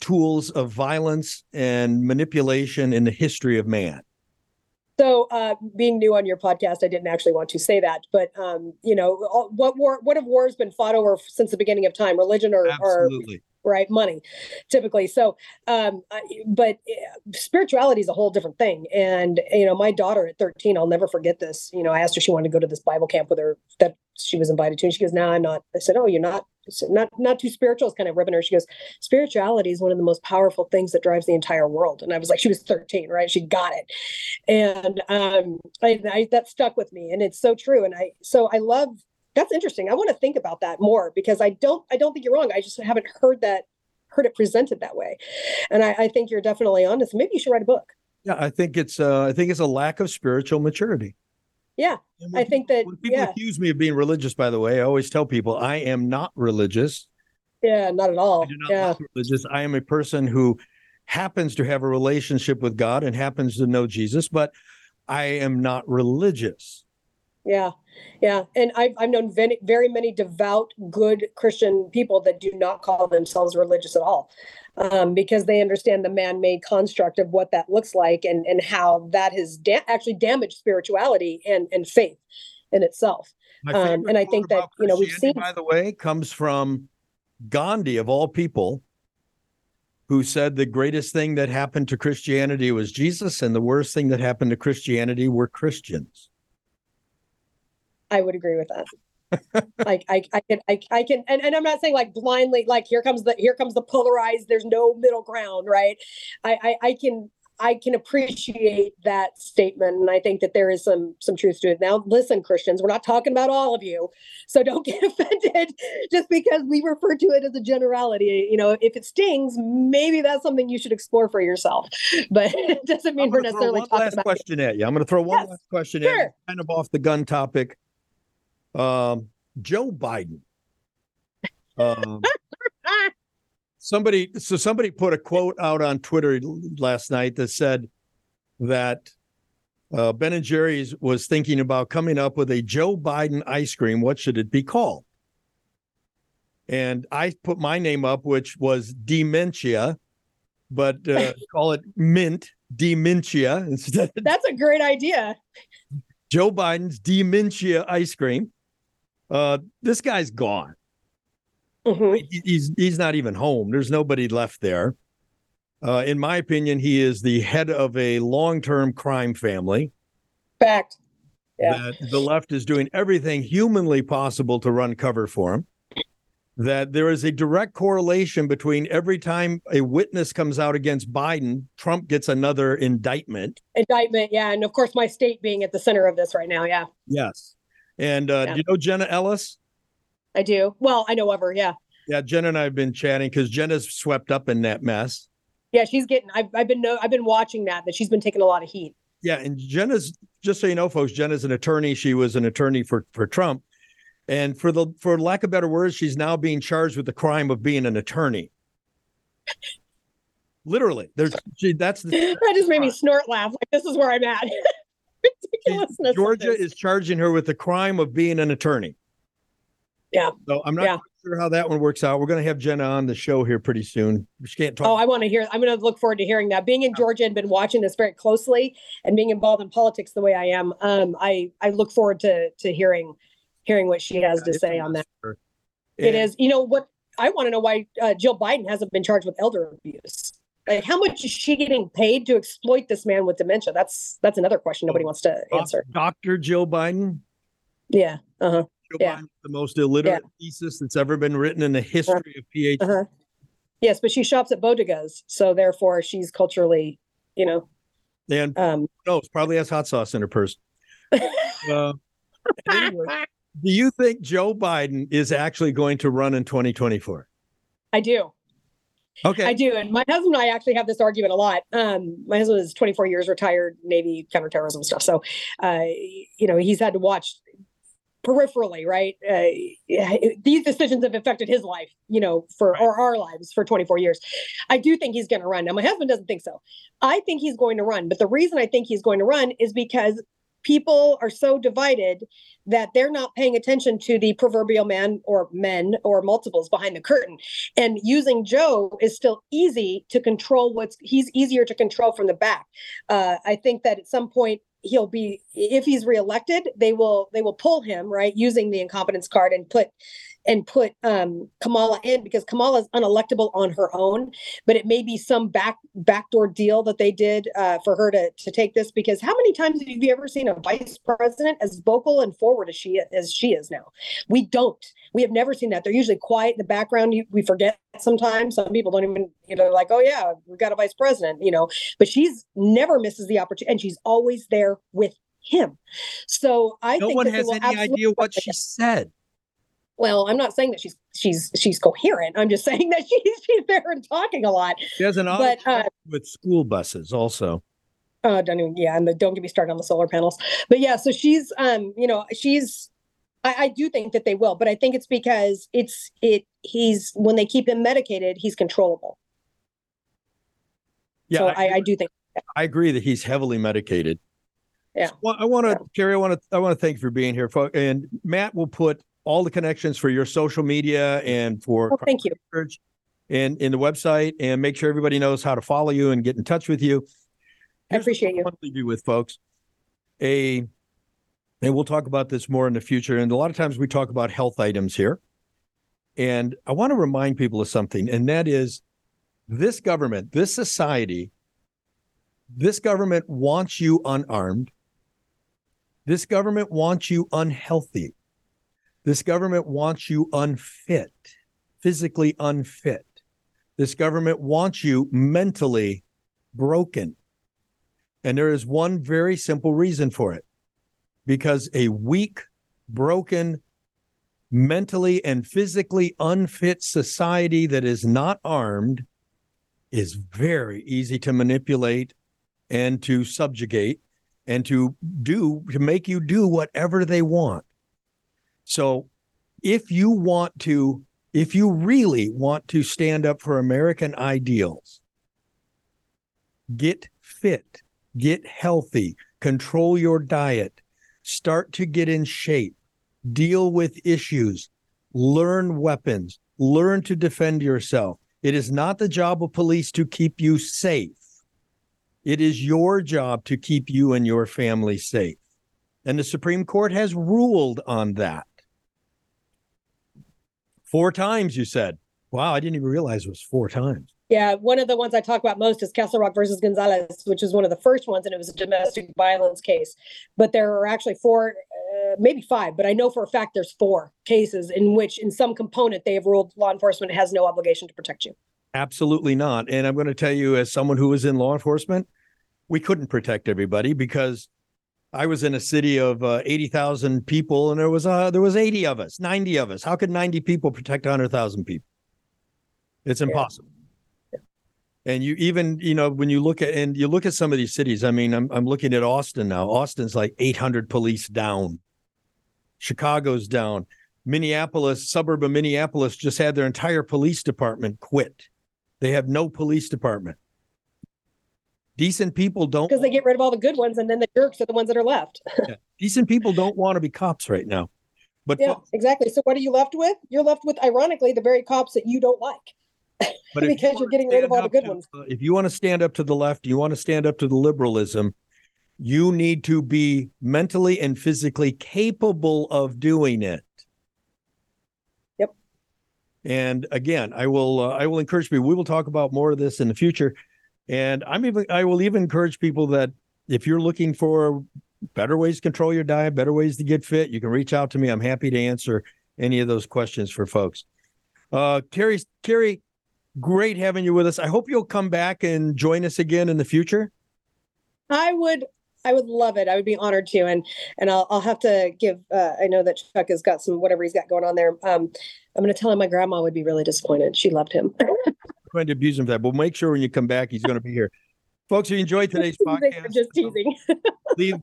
tools of violence and manipulation in the history of man. So being new on your podcast, I didn't actually want to say that, but what have wars been fought over since the beginning of time? Religion or money, typically. So, but spirituality is a whole different thing. And, my daughter at 13, I'll never forget this. I asked her if she wanted to go to this Bible camp with her that she was invited to. And she goes, no, I'm not. I said, oh, you're not? Not too spiritual. It's kind of ribbing her. She goes, spirituality is one of the most powerful things that drives the entire world. And I was like, she was 13, right? She got it. And that stuck with me. And it's so true. And I love, that's interesting. I want to think about that more because I don't think you're wrong. I just haven't heard it presented that way. And I think you're definitely honest. Maybe you should write a book. Yeah, I think it's a lack of spiritual maturity. Yeah, When people accuse me of being religious, by the way, I always tell people I am not religious. Yeah, not at all. I do not like religious. I am a person who happens to have a relationship with God and happens to know Jesus, but I am not religious. Yeah, yeah. And I've known very many devout, good Christian people that do not call themselves religious at all, because they understand the man-made construct of what that looks like and how that has actually damaged spirituality and faith in itself. And I think that, we've seen... By the way, comes from Gandhi, of all people, who said the greatest thing that happened to Christianity was Jesus, and the worst thing that happened to Christianity were Christians. I would agree with that. Like I can, and I'm not saying like blindly, like here comes the polarized, there's no middle ground, right? I can appreciate that statement. And I think that there is some truth to it. Now, listen, Christians, we're not talking about all of you. So don't get offended just because we refer to it as a generality. If it stings, maybe that's something you should explore for yourself. But it doesn't mean we're necessarily talking about it. I'm going to throw one last question at you, kind of off the gun topic. Joe Biden. Somebody put a quote out on Twitter last night that said that Ben & Jerry's was thinking about coming up with a Joe Biden ice cream. What should it be called? And I put my name up, which was Dementia, but call it Mint Dementia instead. That's a great idea. Joe Biden's Dementia ice cream. This guy's gone. Mm-hmm. He's not even home. There's nobody left there. In my opinion, he is the head of a long-term crime family. Fact. Yeah. That the left is doing everything humanly possible to run cover for him. That there is a direct correlation between every time a witness comes out against Biden, Trump gets another indictment. Yeah. And of course, my state being at the center of this right now. Yeah. Yes. And do you know Jenna Ellis? I do. Well, I know of her. Yeah. Yeah. Jenna and I have been chatting because Jenna's swept up in that mess. Yeah. She's getting, I've been watching that she's been taking a lot of heat. Yeah. And Jenna's, just so you know, folks, Jenna's an attorney. She was an attorney for Trump. And for lack of better words, she's now being charged with the crime of being an attorney. Literally. That just made me snort laugh. Like, this is where I'm at. Ridiculousness. Georgia is charging her with the crime of being an attorney. Yeah. So I'm not sure how that one works out. We're going to have Jenna on the show here pretty soon. She can't talk. Oh, I want to hear. I'm going to look forward to hearing that. Being in Georgia and been watching this very closely and being involved in politics the way I am, I look forward to hearing what she has to say on that. Sure. It is. What I want to know why Jill Biden hasn't been charged with elder abuse. Like, how much is she getting paid to exploit this man with dementia? That's another question nobody wants to answer. Dr. Jill Biden. Yeah. Uh huh. Biden, the most illiterate thesis that's ever been written in the history of PhD. Uh-huh. Yes, but she shops at bodegas, so therefore she's culturally, And probably has hot sauce in her purse. Anyway, do you think Joe Biden is actually going to run in 2024? I do. Okay. I do. And my husband and I actually have this argument a lot. My husband is 24 years retired, Navy counterterrorism stuff. So, you know, he's had to watch peripherally, right? These decisions have affected his life, you know, for right. or our lives for 24 years. I do think he's going to run. Now, my husband doesn't think so. I think he's going to run. But the reason I think he's going to run is because people are so divided that they're not paying attention to the proverbial men or multiples behind the curtain. And using Joe is still easy to control. He's easier to control from the back. I think that at some point he'll be, if he's reelected, they will pull him, right, using the incompetence card and put Kamala in, because Kamala's unelectable on her own, but it may be some backdoor deal that they did for her to take this, because how many times have you ever seen a vice president as vocal and forward as she is now? We have never seen that. They're usually quiet in the background. We forget sometimes. Some people don't even, you know, like, oh yeah, we got a vice president, you know, but she's never misses the opportunity and she's always there with him. So I think no one has any idea what she said. Well, I'm not saying that she's coherent. I'm just saying that she's there and talking a lot. She has an audience with school buses also. Don't get me started on the solar panels. But yeah, so she's, you know, I do think that they will, but I think it's because he's, when they keep him medicated, he's controllable. Yeah, so I do think that. I agree that he's heavily medicated. Yeah. So I want to, Kerry, I want to thank you for being here. And Matt will put all the connections for your social media and for thank you and in the website, and make sure everybody knows how to follow you and get in touch with you. Here's I appreciate you. I want to leave you with, folks. And we'll talk about this more in the future. And a lot of times we talk about health items here. And I want to remind people of something, and that is this government, this society, this government wants you unarmed. This government wants you unhealthy. This government wants you unfit, physically unfit. This government wants you mentally broken. And there is one very simple reason for it. Because a weak, broken, mentally and physically unfit society that is not armed is very easy to manipulate and to subjugate and to make you do whatever they want. So if you really want to stand up for American ideals, get fit, get healthy, control your diet, start to get in shape, deal with issues, learn weapons, learn to defend yourself. It is not the job of police to keep you safe. It is your job to keep you and your family safe. And the Supreme Court has ruled on that. 4 times, you said. Wow, I didn't even realize it was 4 times. Yeah, one of the ones I talk about most is Castle Rock versus Gonzalez, which is one of the first ones, and it was a domestic violence case. But there are actually 4, maybe 5, but I know for a fact there's 4 cases in which in some component they have ruled law enforcement has no obligation to protect you. Absolutely not. And I'm going to tell you, as someone who was in law enforcement, we couldn't protect everybody, because I was in a city of 80,000 people, and there was 80 of us, 90 of us. How could 90 people protect 100,000 people? It's impossible. Yeah. Yeah. And you even, you know, when you look at some of these cities, I mean, I'm looking at Austin now. Austin's like 800 police down. Chicago's down. Minneapolis, suburb of Minneapolis, just had their entire police department quit. They have no police department. Decent people don't, because they get rid of all the good ones, and then the jerks are the ones that are left. Yeah. Decent people don't want to be cops right now. But yeah, exactly. So what are you left with? You're left with, ironically, the very cops that you don't like, but because you're getting rid of all the good ones. If you want to stand up to the left, you want to stand up to the liberalism, you need to be mentally and physically capable of doing it. Yep. And again, I will encourage people. We will talk about more of this in the future. And I will even encourage people that if you're looking for better ways to control your diet, better ways to get fit, you can reach out to me. I'm happy to answer any of those questions for folks. Kerry, great having you with us. I hope you'll come back and join us again in the future. I would I would love it. I would be honored to, and I'll have to give. I know that Chuck has got some whatever he's got going on there. I'm going to tell him my grandma would be really disappointed. She loved him. Trying to abuse him for that, but make sure when you come back, he's going to be here. Folks, if you enjoyed today's podcast, just teasing.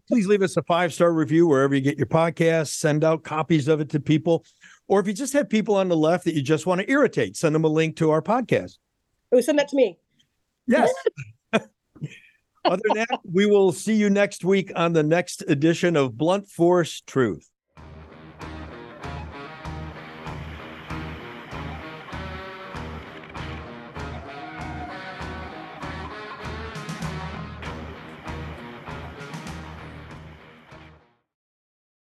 Please leave us a 5-star review wherever you get your podcasts. Send out copies of it to people, or if you just have people on the left that you just want to irritate, send them a link to our podcast. Oh, send that to me. Yes. Other than that, we will see you next week on the next edition of Blunt Force Truth.